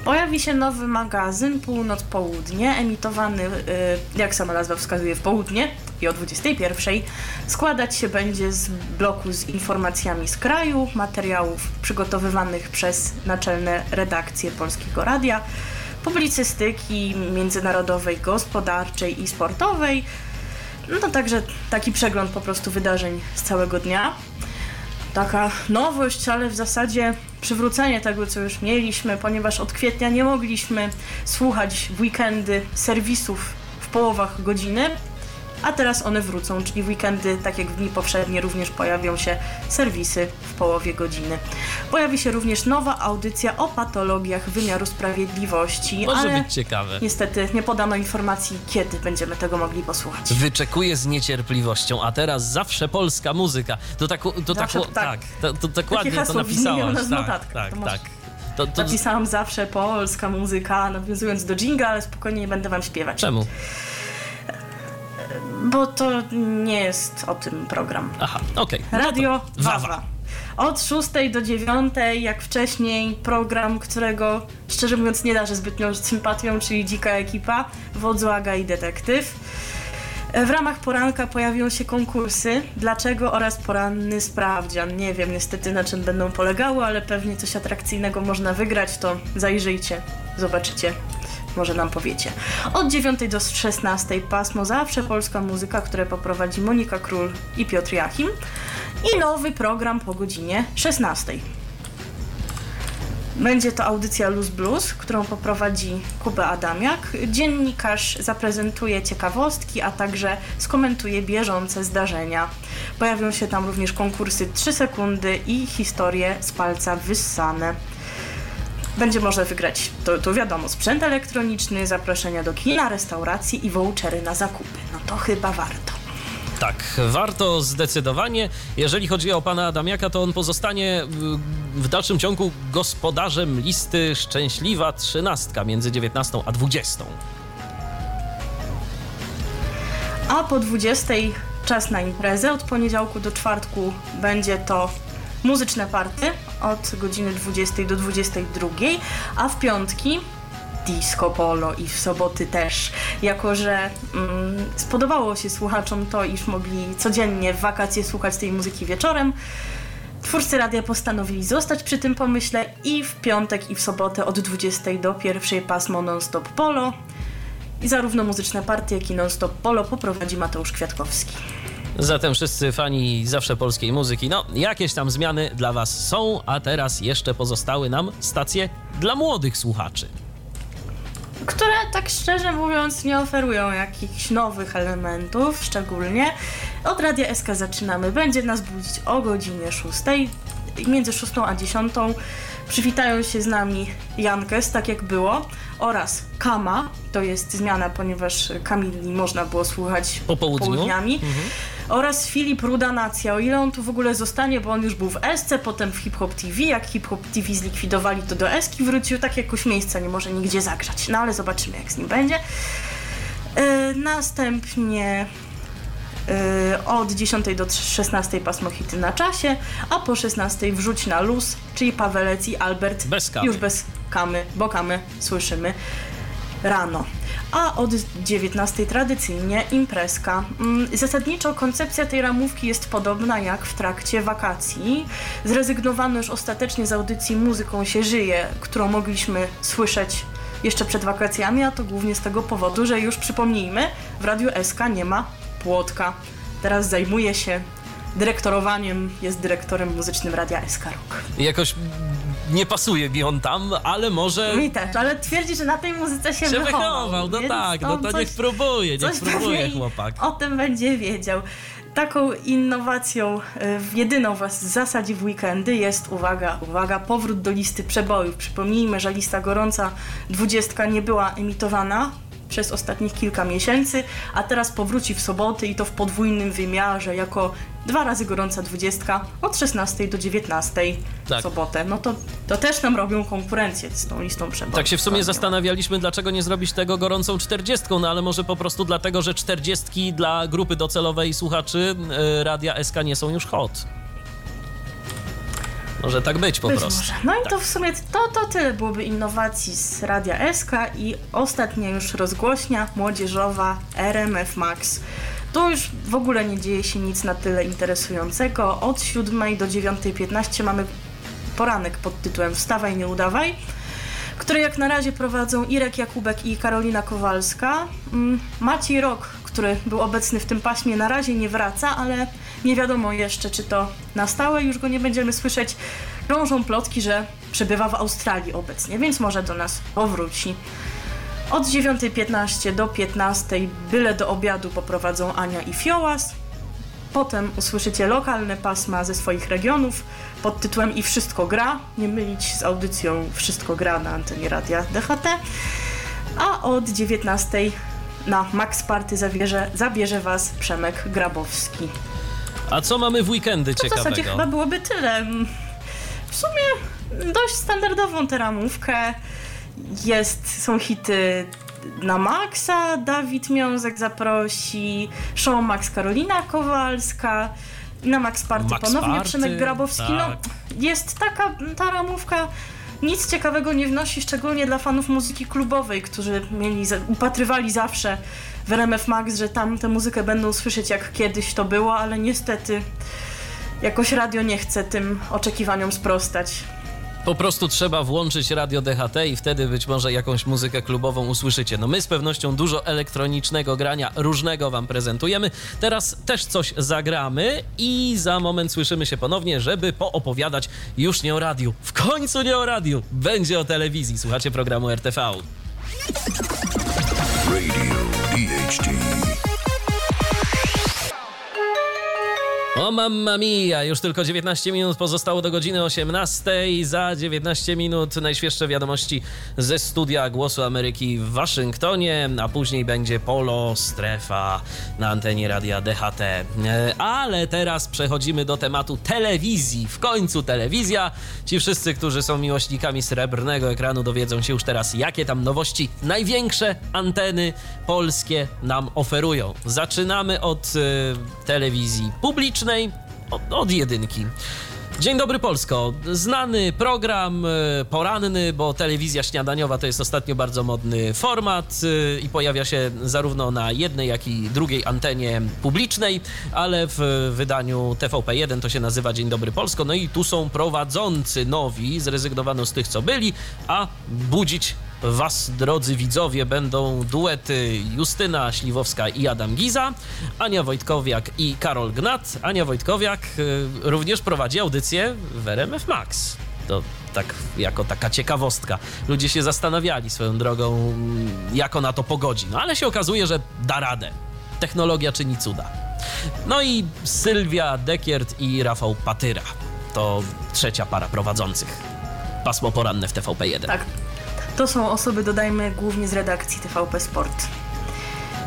Pojawi się nowy magazyn Północ-Południe, emitowany, jak sama nazwa wskazuje, w południe i o 21:00. Składać się będzie z bloku z informacjami z kraju, materiałów przygotowywanych przez naczelne redakcje Polskiego Radia, publicystyki międzynarodowej, gospodarczej i sportowej, no także taki przegląd po prostu wydarzeń z całego dnia. Taka nowość, ale w zasadzie przywrócenie tego, co już mieliśmy, ponieważ od kwietnia nie mogliśmy słuchać w weekendy serwisów w połowach godziny, a teraz one wrócą, czyli w weekendy, tak jak w dni poprzednie, również pojawią się serwisy w połowie godziny. Pojawi się również nowa audycja o patologiach wymiaru sprawiedliwości. Może być ciekawe. Niestety nie podano informacji, kiedy będziemy tego mogli posłuchać. Wyczekuję z niecierpliwością, a teraz zawsze polska muzyka. To tak ładnie to napisałaś. Napisałam zawsze polska muzyka, nawiązując do dżingla, ale spokojnie nie będę wam śpiewać. Czemu? Bo to nie jest o tym program. Aha, okej. Okay. Radio Wawa. Od 6 do 9, jak wcześniej, program, którego szczerze mówiąc nie darzę zbytnią sympatią, czyli Dzika Ekipa, Wodzłaga i Detektyw. W ramach poranka pojawią się konkursy Dlaczego oraz poranny sprawdzian. Nie wiem niestety, na czym będą polegały, ale pewnie coś atrakcyjnego można wygrać, to zajrzyjcie, zobaczycie. Może nam powiecie. Od 9 do 16 pasmo Zawsze Polska Muzyka, które poprowadzi Monika Król i Piotr Jachim. I nowy program po godzinie 16. Będzie to audycja Luz Blues, którą poprowadzi Kuba Adamiak. Dziennikarz zaprezentuje ciekawostki, a także skomentuje bieżące zdarzenia. Pojawią się tam również konkursy 3 sekundy i historie z palca wyssane. Będzie można wygrać, to wiadomo, sprzęt elektroniczny, zaproszenia do kina, restauracji i vouchery na zakupy. No to chyba warto. Tak, warto zdecydowanie. Jeżeli chodzi o pana Adamiaka, to on pozostanie w dalszym ciągu gospodarzem listy Szczęśliwa 13 między 19 a 20. A po 20 czas na imprezę. Od poniedziałku do czwartku będzie to muzyczne party od godziny 20 do 22, a w piątki disco polo i w soboty też. Jako że spodobało się słuchaczom to, iż mogli codziennie w wakacje słuchać tej muzyki wieczorem, twórcy radia postanowili zostać przy tym pomyśle i w piątek i w sobotę od 20 do 1 pasmo non-stop polo. I zarówno muzyczne partie, jak i non-stop polo poprowadzi Mateusz Kwiatkowski. Zatem wszyscy fani zawsze polskiej muzyki, no jakieś tam zmiany dla was są, a teraz jeszcze pozostały nam stacje dla młodych słuchaczy, które tak szczerze mówiąc nie oferują jakichś nowych elementów szczególnie. Od Radia SK zaczynamy. Będzie nas budzić o godzinie 6. Między 6 a 10 przywitają się z nami Jankes, tak jak było, oraz Kama. To jest zmiana, ponieważ Kamili można było słuchać południami. Oraz Filip Rudanacja. O ile on tu w ogóle zostanie, bo on już był w Esce, potem w Hip Hop TV. Jak Hip Hop TV zlikwidowali, to do Eski wrócił. Tak jakoś miejsca nie może nigdzie zagrzać. No ale zobaczymy, jak z nim będzie. Następnie od 10 do 16 pasmo hity na czasie, a po 16 wrzuć na luz, czyli Pawelec i Albert. Bez kamy. Już bez kamy, bo kamy słyszymy rano. A od 19 tradycyjnie imprezka. Zasadniczo koncepcja tej ramówki jest podobna jak w trakcie wakacji. Zrezygnowano już ostatecznie z audycji Muzyką się żyje, którą mogliśmy słyszeć jeszcze przed wakacjami, a to głównie z tego powodu, że już przypomnijmy, w Radiu SK nie ma Płotka. Teraz zajmuje się dyrektorowaniem, jest dyrektorem muzycznym Radia SK Rock. Jakoś nie pasuje mi on tam, ale może... Mi też, ale twierdzi, że na tej muzyce się wychował. No tak, no to coś, niech próbuje chłopak. O tym będzie wiedział. Taką innowacją, jedyną was zasadzi w weekendy jest, uwaga, powrót do listy przebojów. Przypomnijmy, że lista gorąca 20 nie była emitowana przez ostatnich kilka miesięcy, a teraz powróci w soboty i to w podwójnym wymiarze jako 2 razy gorąca 20 od 16 do 19 tak. Sobotę. No to też nam robią konkurencję z tą listą przebojów. Tak się w sumie zastanawialiśmy, dlaczego nie zrobić tego gorącą 40, no ale może po prostu dlatego, że 40 dla grupy docelowej słuchaczy Radia SK nie są już hot. Może tak być po prostu. Może. No i tak. To w sumie to tyle byłoby innowacji z Radia SK i ostatnia już rozgłośnia młodzieżowa RMF Max. Tu już w ogóle nie dzieje się nic na tyle interesującego. Od 7 do 9.15 mamy poranek pod tytułem Wstawaj, nie udawaj, który jak na razie prowadzą Irek Jakubek i Karolina Kowalska. Maciej Rok, który był obecny w tym paśmie, na razie nie wraca, ale nie wiadomo jeszcze, czy to na stałe, już go nie będziemy słyszeć. Krążą plotki, że przebywa w Australii obecnie, więc może do nas powróci. Od 9.15 do 15.00, byle do obiadu, poprowadzą Ania i Fiołas. Potem usłyszycie lokalne pasma ze swoich regionów pod tytułem I Wszystko Gra. Nie mylić z audycją Wszystko Gra na antenie Radia DHT. A od 19.00 na Max Party zabierze was Przemek Grabowski. A co mamy w weekendy ciekawego? W zasadzie chyba byłoby tyle. W sumie dość standardową tę ramówkę. Są hity na Maxa, Dawid Miązek zaprosi, show Max Karolina Kowalska, na Max Party ponownie Przemek Grabowski. Tak. No, jest taka ta ramówka, nic ciekawego nie wnosi, szczególnie dla fanów muzyki klubowej, którzy upatrywali zawsze w RMF Max, że tam tę muzykę będą słyszeć jak kiedyś to było, ale niestety jakoś radio nie chce tym oczekiwaniom sprostać. Po prostu trzeba włączyć Radio DHT i wtedy być może jakąś muzykę klubową usłyszycie. No my z pewnością dużo elektronicznego grania różnego wam prezentujemy. Teraz też coś zagramy i za moment słyszymy się ponownie, żeby poopowiadać już nie o radiu. W końcu nie o radiu, będzie o telewizji. Słuchacie programu RTV. Radio DHT. O mamma mia, już tylko 19 minut pozostało do godziny 18:00. Za 19 minut najświeższe wiadomości ze studia Głosu Ameryki w Waszyngtonie, a później będzie Polo Strefa na antenie Radia DHT. Ale teraz przechodzimy do tematu telewizji. W końcu telewizja. Ci wszyscy, którzy są miłośnikami srebrnego ekranu, dowiedzą się już teraz, jakie tam nowości największe anteny polskie nam oferują. Zaczynamy od telewizji publicznej. Od jedynki. Dzień dobry Polsko. Znany program poranny, bo telewizja śniadaniowa to jest ostatnio bardzo modny format i pojawia się zarówno na jednej, jak i drugiej antenie publicznej, ale w wydaniu TVP1 to się nazywa Dzień dobry Polsko. No i tu są prowadzący nowi, zrezygnowano z tych, co byli, a budzić was, drodzy widzowie, będą duety Justyna Śliwowska i Adam Giza, Ania Wojtkowiak i Karol Gnat. Ania Wojtkowiak również prowadzi audycję w RMF Max. To tak jako taka ciekawostka. Ludzie się zastanawiali swoją drogą, jak ona to pogodzi. No ale się okazuje, że da radę. Technologia czyni cuda. No i Sylwia Dekiert i Rafał Patyra. To trzecia para prowadzących. Pasmo poranne w TVP1. Tak. To są osoby, dodajmy, głównie z redakcji TVP Sport.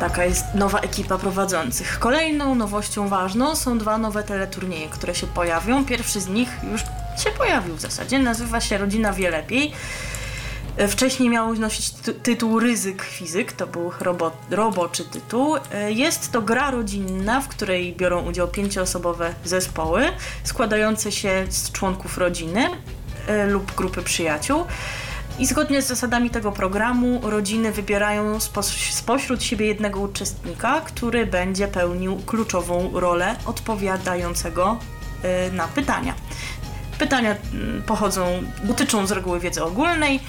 Taka jest nowa ekipa prowadzących. Kolejną nowością ważną są dwa nowe teleturnieje, które się pojawią. Pierwszy z nich już się pojawił w zasadzie, nazywa się Rodzina Wie Lepiej. Wcześniej miał nosić tytuł Ryzyk Fizyk, to był roboczy tytuł. Jest to gra rodzinna, w której biorą udział 5-osobowe zespoły składające się z członków rodziny lub grupy przyjaciół. I zgodnie z zasadami tego programu rodziny wybierają spośród siebie jednego uczestnika, który będzie pełnił kluczową rolę odpowiadającego na pytania. Pytania dotyczą z reguły wiedzy ogólnej,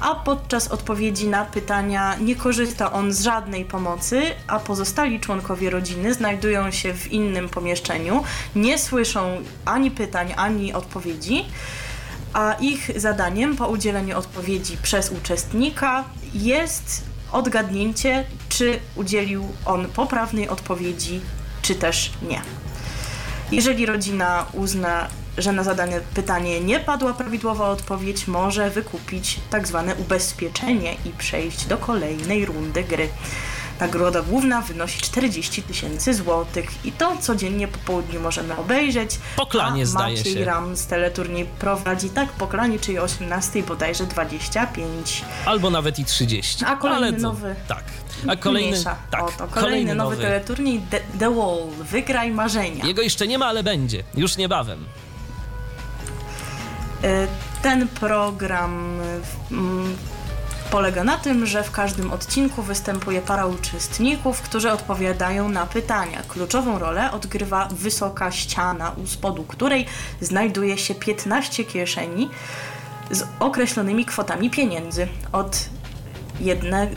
a podczas odpowiedzi na pytania nie korzysta on z żadnej pomocy, a pozostali członkowie rodziny znajdują się w innym pomieszczeniu, nie słyszą ani pytań, ani odpowiedzi. A ich zadaniem po udzieleniu odpowiedzi przez uczestnika jest odgadnięcie, czy udzielił on poprawnej odpowiedzi, czy też nie. Jeżeli rodzina uzna, że na zadane pytanie nie padła prawidłowa odpowiedź, może wykupić tzw. ubezpieczenie i przejść do kolejnej rundy gry. Nagroda główna wynosi 40 000 złotych i to codziennie po południu możemy obejrzeć. Poklanie, zdaje się. Maciej Ram z teleturniej prowadzi, tak, Poklanie, czyli 18 bodajże 25. Albo nawet i 30. A kolejny nowy. Tak. A kolejny nowy teleturniej The Wall. Wygraj marzenia. Jego jeszcze nie ma, ale będzie. Już niebawem. Ten program polega na tym, że w każdym odcinku występuje para uczestników, którzy odpowiadają na pytania. Kluczową rolę odgrywa wysoka ściana, u spodu której znajduje się 15 kieszeni z określonymi kwotami pieniędzy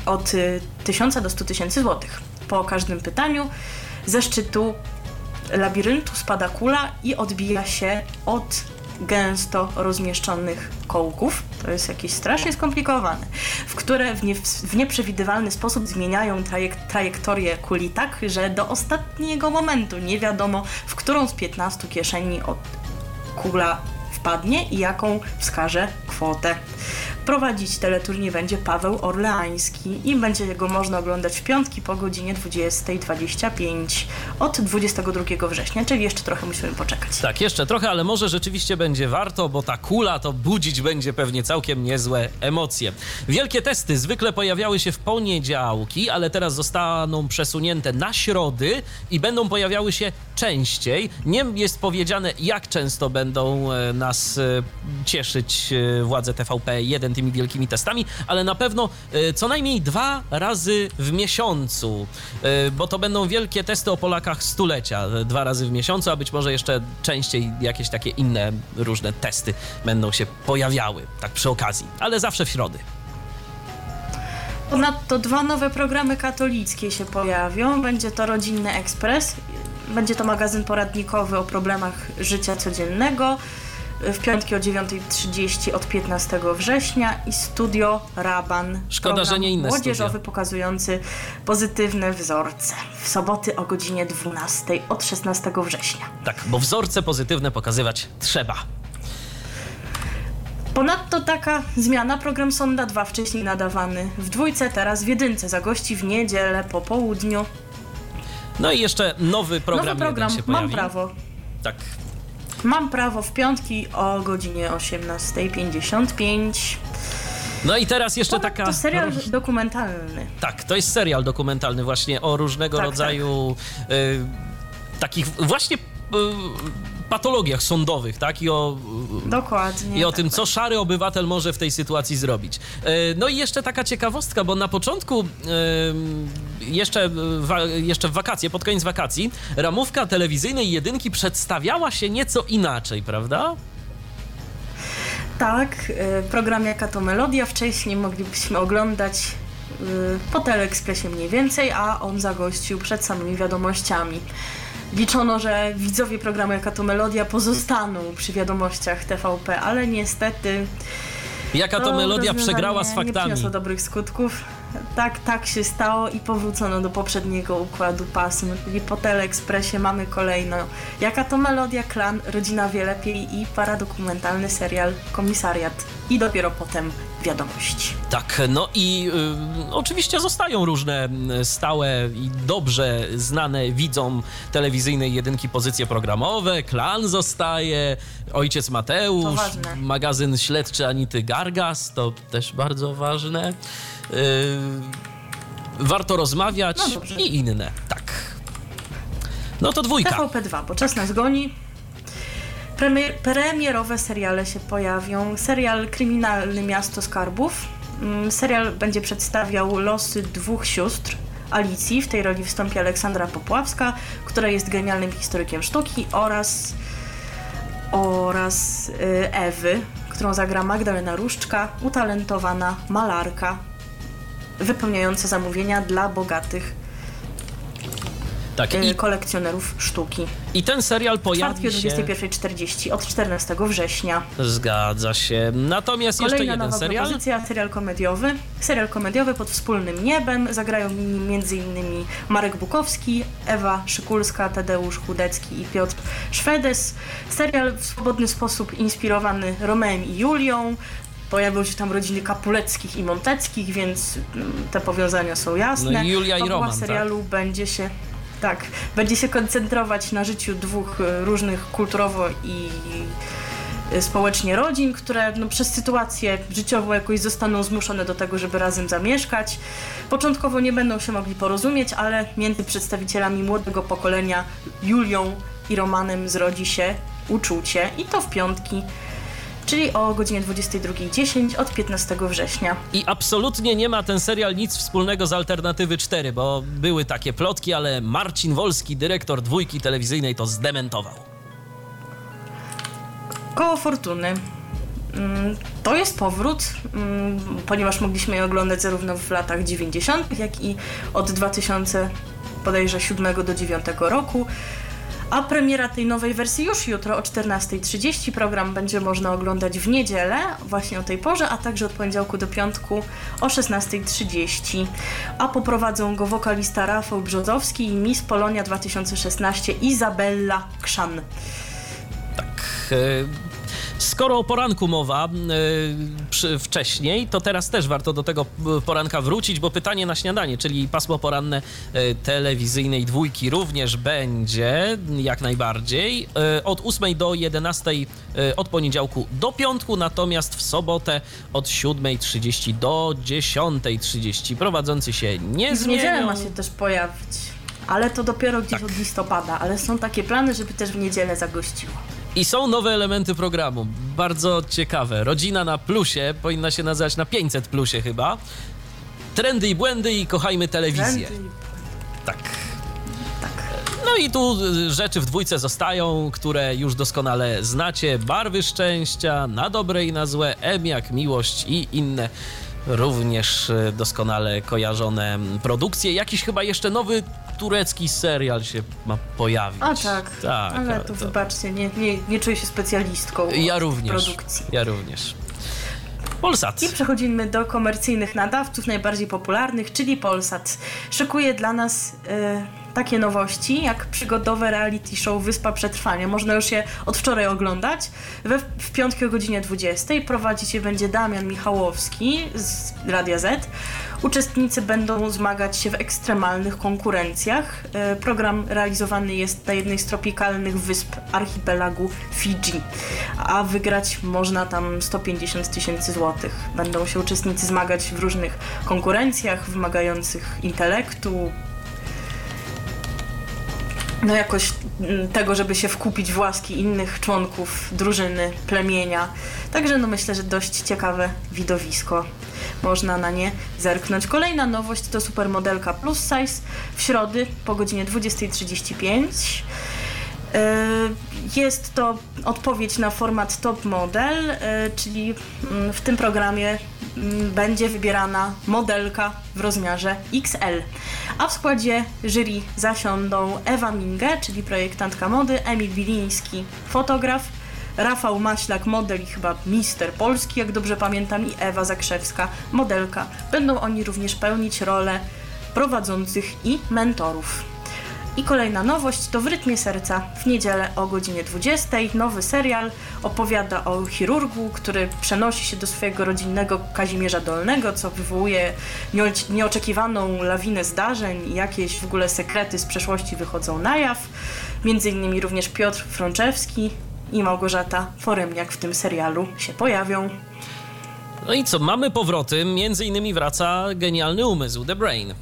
od 1000 do 100 000 złotych. Po każdym pytaniu ze szczytu labiryntu spada kula i odbija się od gęsto rozmieszczonych kołków, to jest jakieś strasznie skomplikowane, w które w nieprzewidywalny sposób zmieniają trajektorię kuli tak, że do ostatniego momentu nie wiadomo, w którą z 15 kieszeni kula wpadnie i jaką wskaże kwotę. Prowadzić teleturniej będzie Paweł Orleański i będzie go można oglądać w piątki po godzinie 20:25 od 22 września, czyli jeszcze trochę musimy poczekać. Tak, jeszcze trochę, ale może rzeczywiście będzie warto, bo ta kula to budzić będzie pewnie całkiem niezłe emocje. Wielkie testy zwykle pojawiały się w poniedziałki, ale teraz zostaną przesunięte na środy i będą pojawiały się częściej. Nie jest powiedziane, jak często będą nas cieszyć władze TVP1 tymi wielkimi testami, ale na pewno co najmniej 2 razy w miesiącu, bo to będą wielkie testy o Polakach stulecia, 2 razy w miesiącu, a być może jeszcze częściej jakieś takie inne różne testy będą się pojawiały, tak przy okazji, ale zawsze w środę. Ponadto 2 nowe programy katolickie się pojawią. Będzie to Rodzinny Ekspres, będzie to magazyn poradnikowy o problemach życia codziennego w piątki o 9:30 od 15 września i Studio Raban. Szkoda, że nie inne młodzieżowy studio. Pokazujący pozytywne wzorce. W soboty o godzinie 12 od 16 września. Tak, bo wzorce pozytywne pokazywać trzeba. Ponadto taka zmiana, program Sonda 2, wcześniej nadawany w 2, teraz w 1, zagości w niedzielę po południu. No i jeszcze nowy program się pojawi. Mam prawo. Tak. Mam prawo w piątki o godzinie 18:55. No i teraz jeszcze taka... To serial dokumentalny. Tak, to jest serial dokumentalny właśnie o różnego rodzaju takich właśnie... patologiach sądowych, tak? I o tym, co szary obywatel może w tej sytuacji zrobić. No i jeszcze taka ciekawostka, bo na początku, jeszcze w wakacje, pod koniec wakacji, ramówka telewizyjnej Jedynki przedstawiała się nieco inaczej, prawda? Tak, program Jaka to Melodia wcześniej moglibyśmy oglądać po Teleekspresie mniej więcej, a on zagościł przed samymi wiadomościami. Liczono, że widzowie programu Jaka to Melodia pozostaną przy wiadomościach TVP, ale niestety... Jaka to Melodia przegrała z faktami. Nie przyniosło dobrych skutków. Tak się stało i powrócono do poprzedniego układu pasm. I po Teleekspresie mamy kolejno Jaka to Melodia, Klan, Rodzina wie lepiej i paradokumentalny serial Komisariat. I dopiero potem wiadomości. Tak, no i oczywiście zostają różne stałe i dobrze znane widzom telewizyjnej Jedynki pozycje programowe. Klan zostaje, Ojciec Mateusz, magazyn śledczy Anity Gargas, to też bardzo ważne. Warto rozmawiać i inne. Tak. No to 2. TVP2, bo czas nas goni. Premierowe seriale się pojawią. Serial kryminalny Miasto Skarbów. Serial będzie przedstawiał losy 2 sióstr Alicji. W tej roli wystąpi Aleksandra Popławska, która jest genialnym historykiem sztuki, oraz Ewy, którą zagra Magdalena Różczka, utalentowana malarka wypełniająca zamówienia dla bogatych kolekcjonerów sztuki. I ten serial pojawi się... 21:40 od 14 września. Zgadza się. Natomiast kolejna jeszcze jeden serial. Pozycja, serial komediowy Pod wspólnym niebem. Zagrają m.in. Marek Bukowski, Ewa Szykulska, Tadeusz Chudecki i Piotr Szwedes. Serial w swobodny sposób inspirowany Romeem i Julią. Pojawią się tam rodziny Kapuleckich i Monteckich, więc te powiązania są jasne. No i Julia i Roman, serialu będzie się koncentrować na życiu 2 różnych kulturowo i społecznie rodzin, które przez sytuację życiową jakoś zostaną zmuszone do tego, żeby razem zamieszkać. Początkowo nie będą się mogli porozumieć, ale między przedstawicielami młodego pokolenia Julią i Romanem zrodzi się uczucie i to w piątki, czyli o godzinie 22:10 od 15 września. I absolutnie nie ma ten serial nic wspólnego z Alternatywy 4, bo były takie plotki, ale Marcin Wolski, dyrektor 2 telewizyjnej, to zdementował. Koło Fortuny. To jest powrót, ponieważ mogliśmy je oglądać zarówno w latach 90., jak i od 2007 do 2009 roku. A premiera tej nowej wersji już jutro o 14:30. Program będzie można oglądać w niedzielę, właśnie o tej porze, a także od poniedziałku do piątku o 16:30. A poprowadzą go wokalista Rafał Brzozowski i Miss Polonia 2016 Izabella Krzan. Tak... Skoro o poranku mowa wcześniej, to teraz też warto do tego poranka wrócić, bo pytanie na śniadanie, czyli pasmo poranne telewizyjnej 2 również będzie, jak najbardziej, od 8 do 11 od poniedziałku do piątku, natomiast w sobotę od 7:30 do 10:30. Prowadzący się nie zmienią. W niedzielę ma się też pojawić, ale to dopiero gdzieś od listopada, ale są takie plany, żeby też w niedzielę zagościło. I są nowe elementy programu, bardzo ciekawe. Rodzina na Plusie, powinna się nazywać na 500 Plusie chyba. Trendy i błędy i kochajmy telewizję. Tak. No i tu rzeczy w dwójce zostają, które już doskonale znacie. Barwy szczęścia, na dobre i na złe, M jak miłość i inne również doskonale kojarzone produkcje. Jakiś chyba jeszcze nowy turecki serial się ma pojawić. A tak ale to wybaczcie, nie czuję się specjalistką produkcji. Ja również. Polsat. I przechodzimy do komercyjnych nadawców najbardziej popularnych, czyli Polsat. Szykuje dla nas takie nowości jak przygodowe reality show Wyspa Przetrwania. Można już je od wczoraj oglądać. W piątki o godzinie 20 prowadzić je będzie Damian Michałowski z Radia Z. Uczestnicy będą zmagać się w ekstremalnych konkurencjach. Program realizowany jest na jednej z tropikalnych wysp archipelagu Fidżi, a wygrać można tam 150 000 złotych. Będą się uczestnicy zmagać w różnych konkurencjach wymagających intelektu, no jakoś tego, żeby się wkupić w łaski innych członków drużyny, plemienia. Także no myślę, że dość ciekawe widowisko. Można na nie zerknąć. Kolejna nowość to Supermodelka Plus Size w środę po godzinie 20:35. Jest to odpowiedź na format Top Model, czyli w tym programie będzie wybierana modelka w rozmiarze XL. A w składzie jury zasiądą Ewa Minge, czyli projektantka mody, Emil Biliński, fotograf, Rafał Maślak, model i chyba mister Polski, jak dobrze pamiętam, i Ewa Zakrzewska, modelka. Będą oni również pełnić rolę prowadzących i mentorów. I kolejna nowość to W rytmie serca w niedzielę o godzinie 20. Nowy serial opowiada o chirurgu, który przenosi się do swojego rodzinnego Kazimierza Dolnego, co wywołuje nieoczekiwaną lawinę zdarzeń. Jakieś w ogóle sekrety z przeszłości wychodzą na jaw. Między innymi również Piotr Frączewski i Małgorzata Foremniak w tym serialu się pojawią. No i co, mamy powroty. Między innymi wraca Genialny Umysł, The Brain.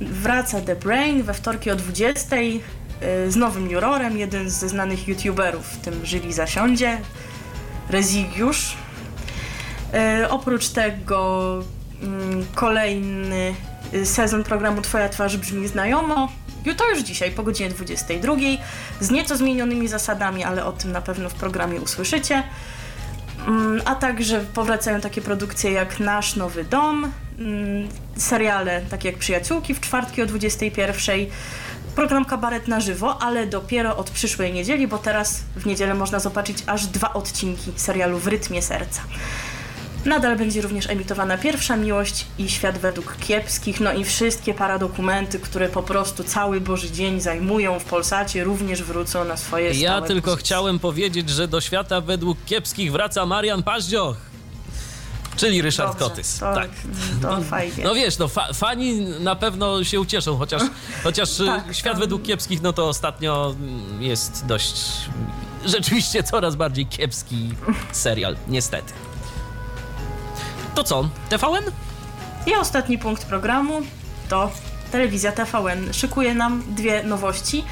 Wraca The Brain we wtorki o 20:00 z nowym jurorem. Jeden ze znanych youtuberów w tym jury zasiądzie, Rezygiusz. Oprócz tego kolejny sezon programu Twoja twarz brzmi znajomo. To już dzisiaj po godzinie 22:00 z nieco zmienionymi zasadami, ale o tym na pewno w programie usłyszycie. A także powracają takie produkcje jak Nasz Nowy Dom, seriale takie jak Przyjaciółki w czwartki o 21:00, program Kabaret na żywo, ale dopiero od przyszłej niedzieli, bo teraz w niedzielę można zobaczyć aż 2 odcinki serialu W rytmie serca. Nadal będzie również emitowana Pierwsza miłość i Świat według Kiepskich, no i wszystkie paradokumenty, które po prostu cały Boży dzień zajmują w Polsacie, również wrócą na swoje stałe. Ja tylko chciałem powiedzieć, że do Świata według Kiepskich wraca Marian Paździoch, czyli Ryszard Kotys. Tak. To fajnie. No wiesz, fani na pewno się ucieszą, chociaż tak, Świat według Kiepskich, no to ostatnio jest dość, rzeczywiście coraz bardziej kiepski serial, niestety. To co, TVN? I ostatni punkt programu to telewizja TVN. Szykuje nam 2 nowości.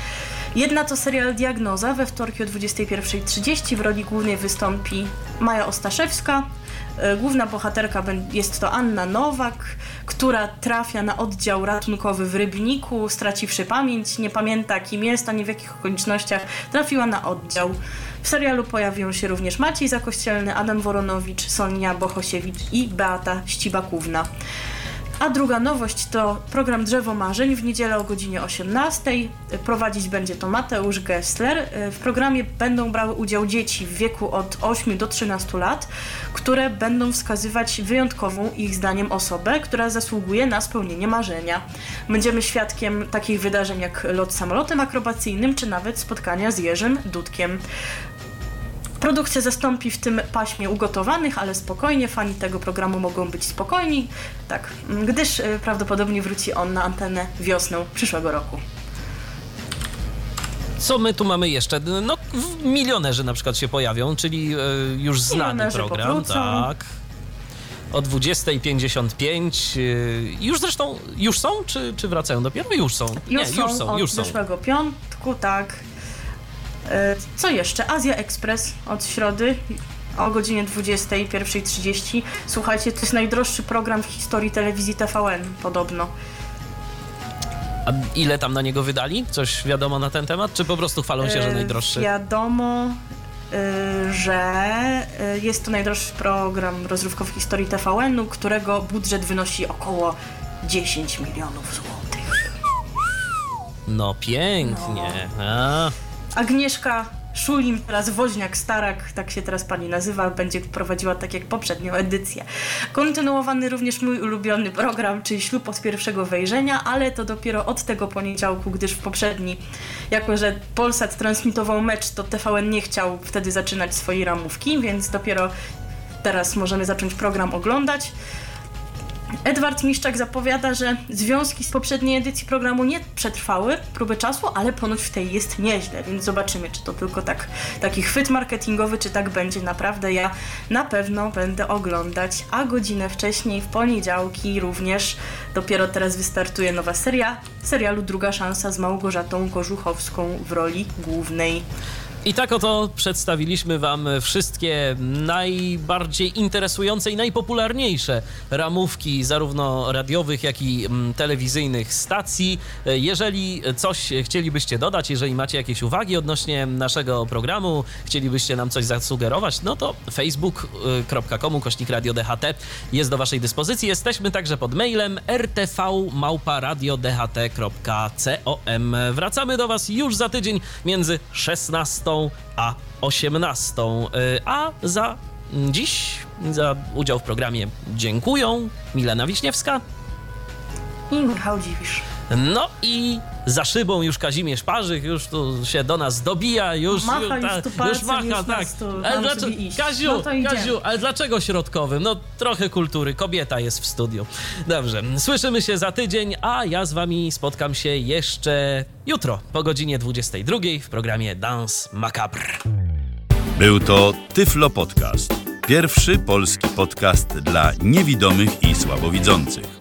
Jedna to serial Diagnoza. We wtorki o 21:30 w roli głównej wystąpi Maja Ostaszewska. Główna bohaterka jest to Anna Nowak, która trafia na oddział ratunkowy w Rybniku, straciwszy pamięć, nie pamięta kim jest, ani w jakich okolicznościach trafiła na oddział. W serialu pojawią się również Maciej Zakościelny, Adam Woronowicz, Sonia Bohosiewicz i Beata Ścibakówna. A druga nowość to program Drzewo Marzeń w niedzielę o godzinie 18:00. Prowadzić będzie to Mateusz Gessler. W programie będą brały udział dzieci w wieku od 8 do 13 lat, które będą wskazywać wyjątkową ich zdaniem osobę, która zasługuje na spełnienie marzenia. Będziemy świadkiem takich wydarzeń jak lot samolotem akrobacyjnym, czy nawet spotkania z Jerzym Dudkiem. Produkcja zastąpi w tym paśmie Ugotowanych, ale spokojnie, fani tego programu mogą być spokojni, tak, gdyż prawdopodobnie wróci on na antenę wiosną przyszłego roku. Co my tu mamy jeszcze? No, Milionerzy na przykład się pojawią, czyli już znany program. Powrócą. Tak. O 20:55. Już zresztą, już są, czy wracają dopiero? Już są. Już są od zeszłego piątku, tak. Co jeszcze? Azja Express od środy o godzinie 21.30. Słuchajcie, to jest najdroższy program w historii telewizji TVN, podobno. A ile tam na niego wydali? Coś wiadomo na ten temat? Czy po prostu chwalą się, że najdroższy? Wiadomo, że jest to najdroższy program rozrywkowy w historii TVN-u, którego budżet wynosi około 10 milionów złotych. No pięknie. No. Agnieszka Szulim, teraz Woźniak-Starak, tak się teraz pani nazywa, będzie prowadziła tak jak poprzednią edycję. Kontynuowany również mój ulubiony program, czyli Ślub od pierwszego wejrzenia, ale to dopiero od tego poniedziałku, gdyż w poprzedni, jako że Polsat transmitował mecz, to TVN nie chciał wtedy zaczynać swojej ramówki, więc dopiero teraz możemy zacząć program oglądać. Edward Miszczak zapowiada, że związki z poprzedniej edycji programu nie przetrwały próby czasu, ale ponoć w tej jest nieźle, więc zobaczymy, czy to tylko taki chwyt marketingowy, czy tak będzie naprawdę. Ja na pewno będę oglądać, a godzinę wcześniej, w poniedziałki również, dopiero teraz wystartuje nowa seria serialu Druga Szansa z Małgorzatą Kożuchowską w roli głównej. I tak oto przedstawiliśmy Wam wszystkie najbardziej interesujące i najpopularniejsze ramówki zarówno radiowych, jak i telewizyjnych stacji. Jeżeli coś chcielibyście dodać, jeżeli macie jakieś uwagi odnośnie naszego programu, chcielibyście nam coś zasugerować, no to facebook.com/RadioDHT jest do Waszej dyspozycji. Jesteśmy także pod mailem rtv@radiodht.com. Wracamy do Was już za tydzień między 16 a 18. A za dziś, za udział w programie dziękuję Milena Wiśniewska i Michał Dziwisz. No i za szybą już Kazimierz Parzyk, już tu się do nas dobija, już macha, tak. Ale dlaczego, Kaziu, ale dlaczego środkowym? No trochę kultury, kobieta jest w studiu. Dobrze, słyszymy się za tydzień, a ja z wami spotkam się jeszcze jutro po godzinie 22 w programie Dance Macabre. Był to Tyflo Podcast. Pierwszy polski podcast dla niewidomych i słabowidzących.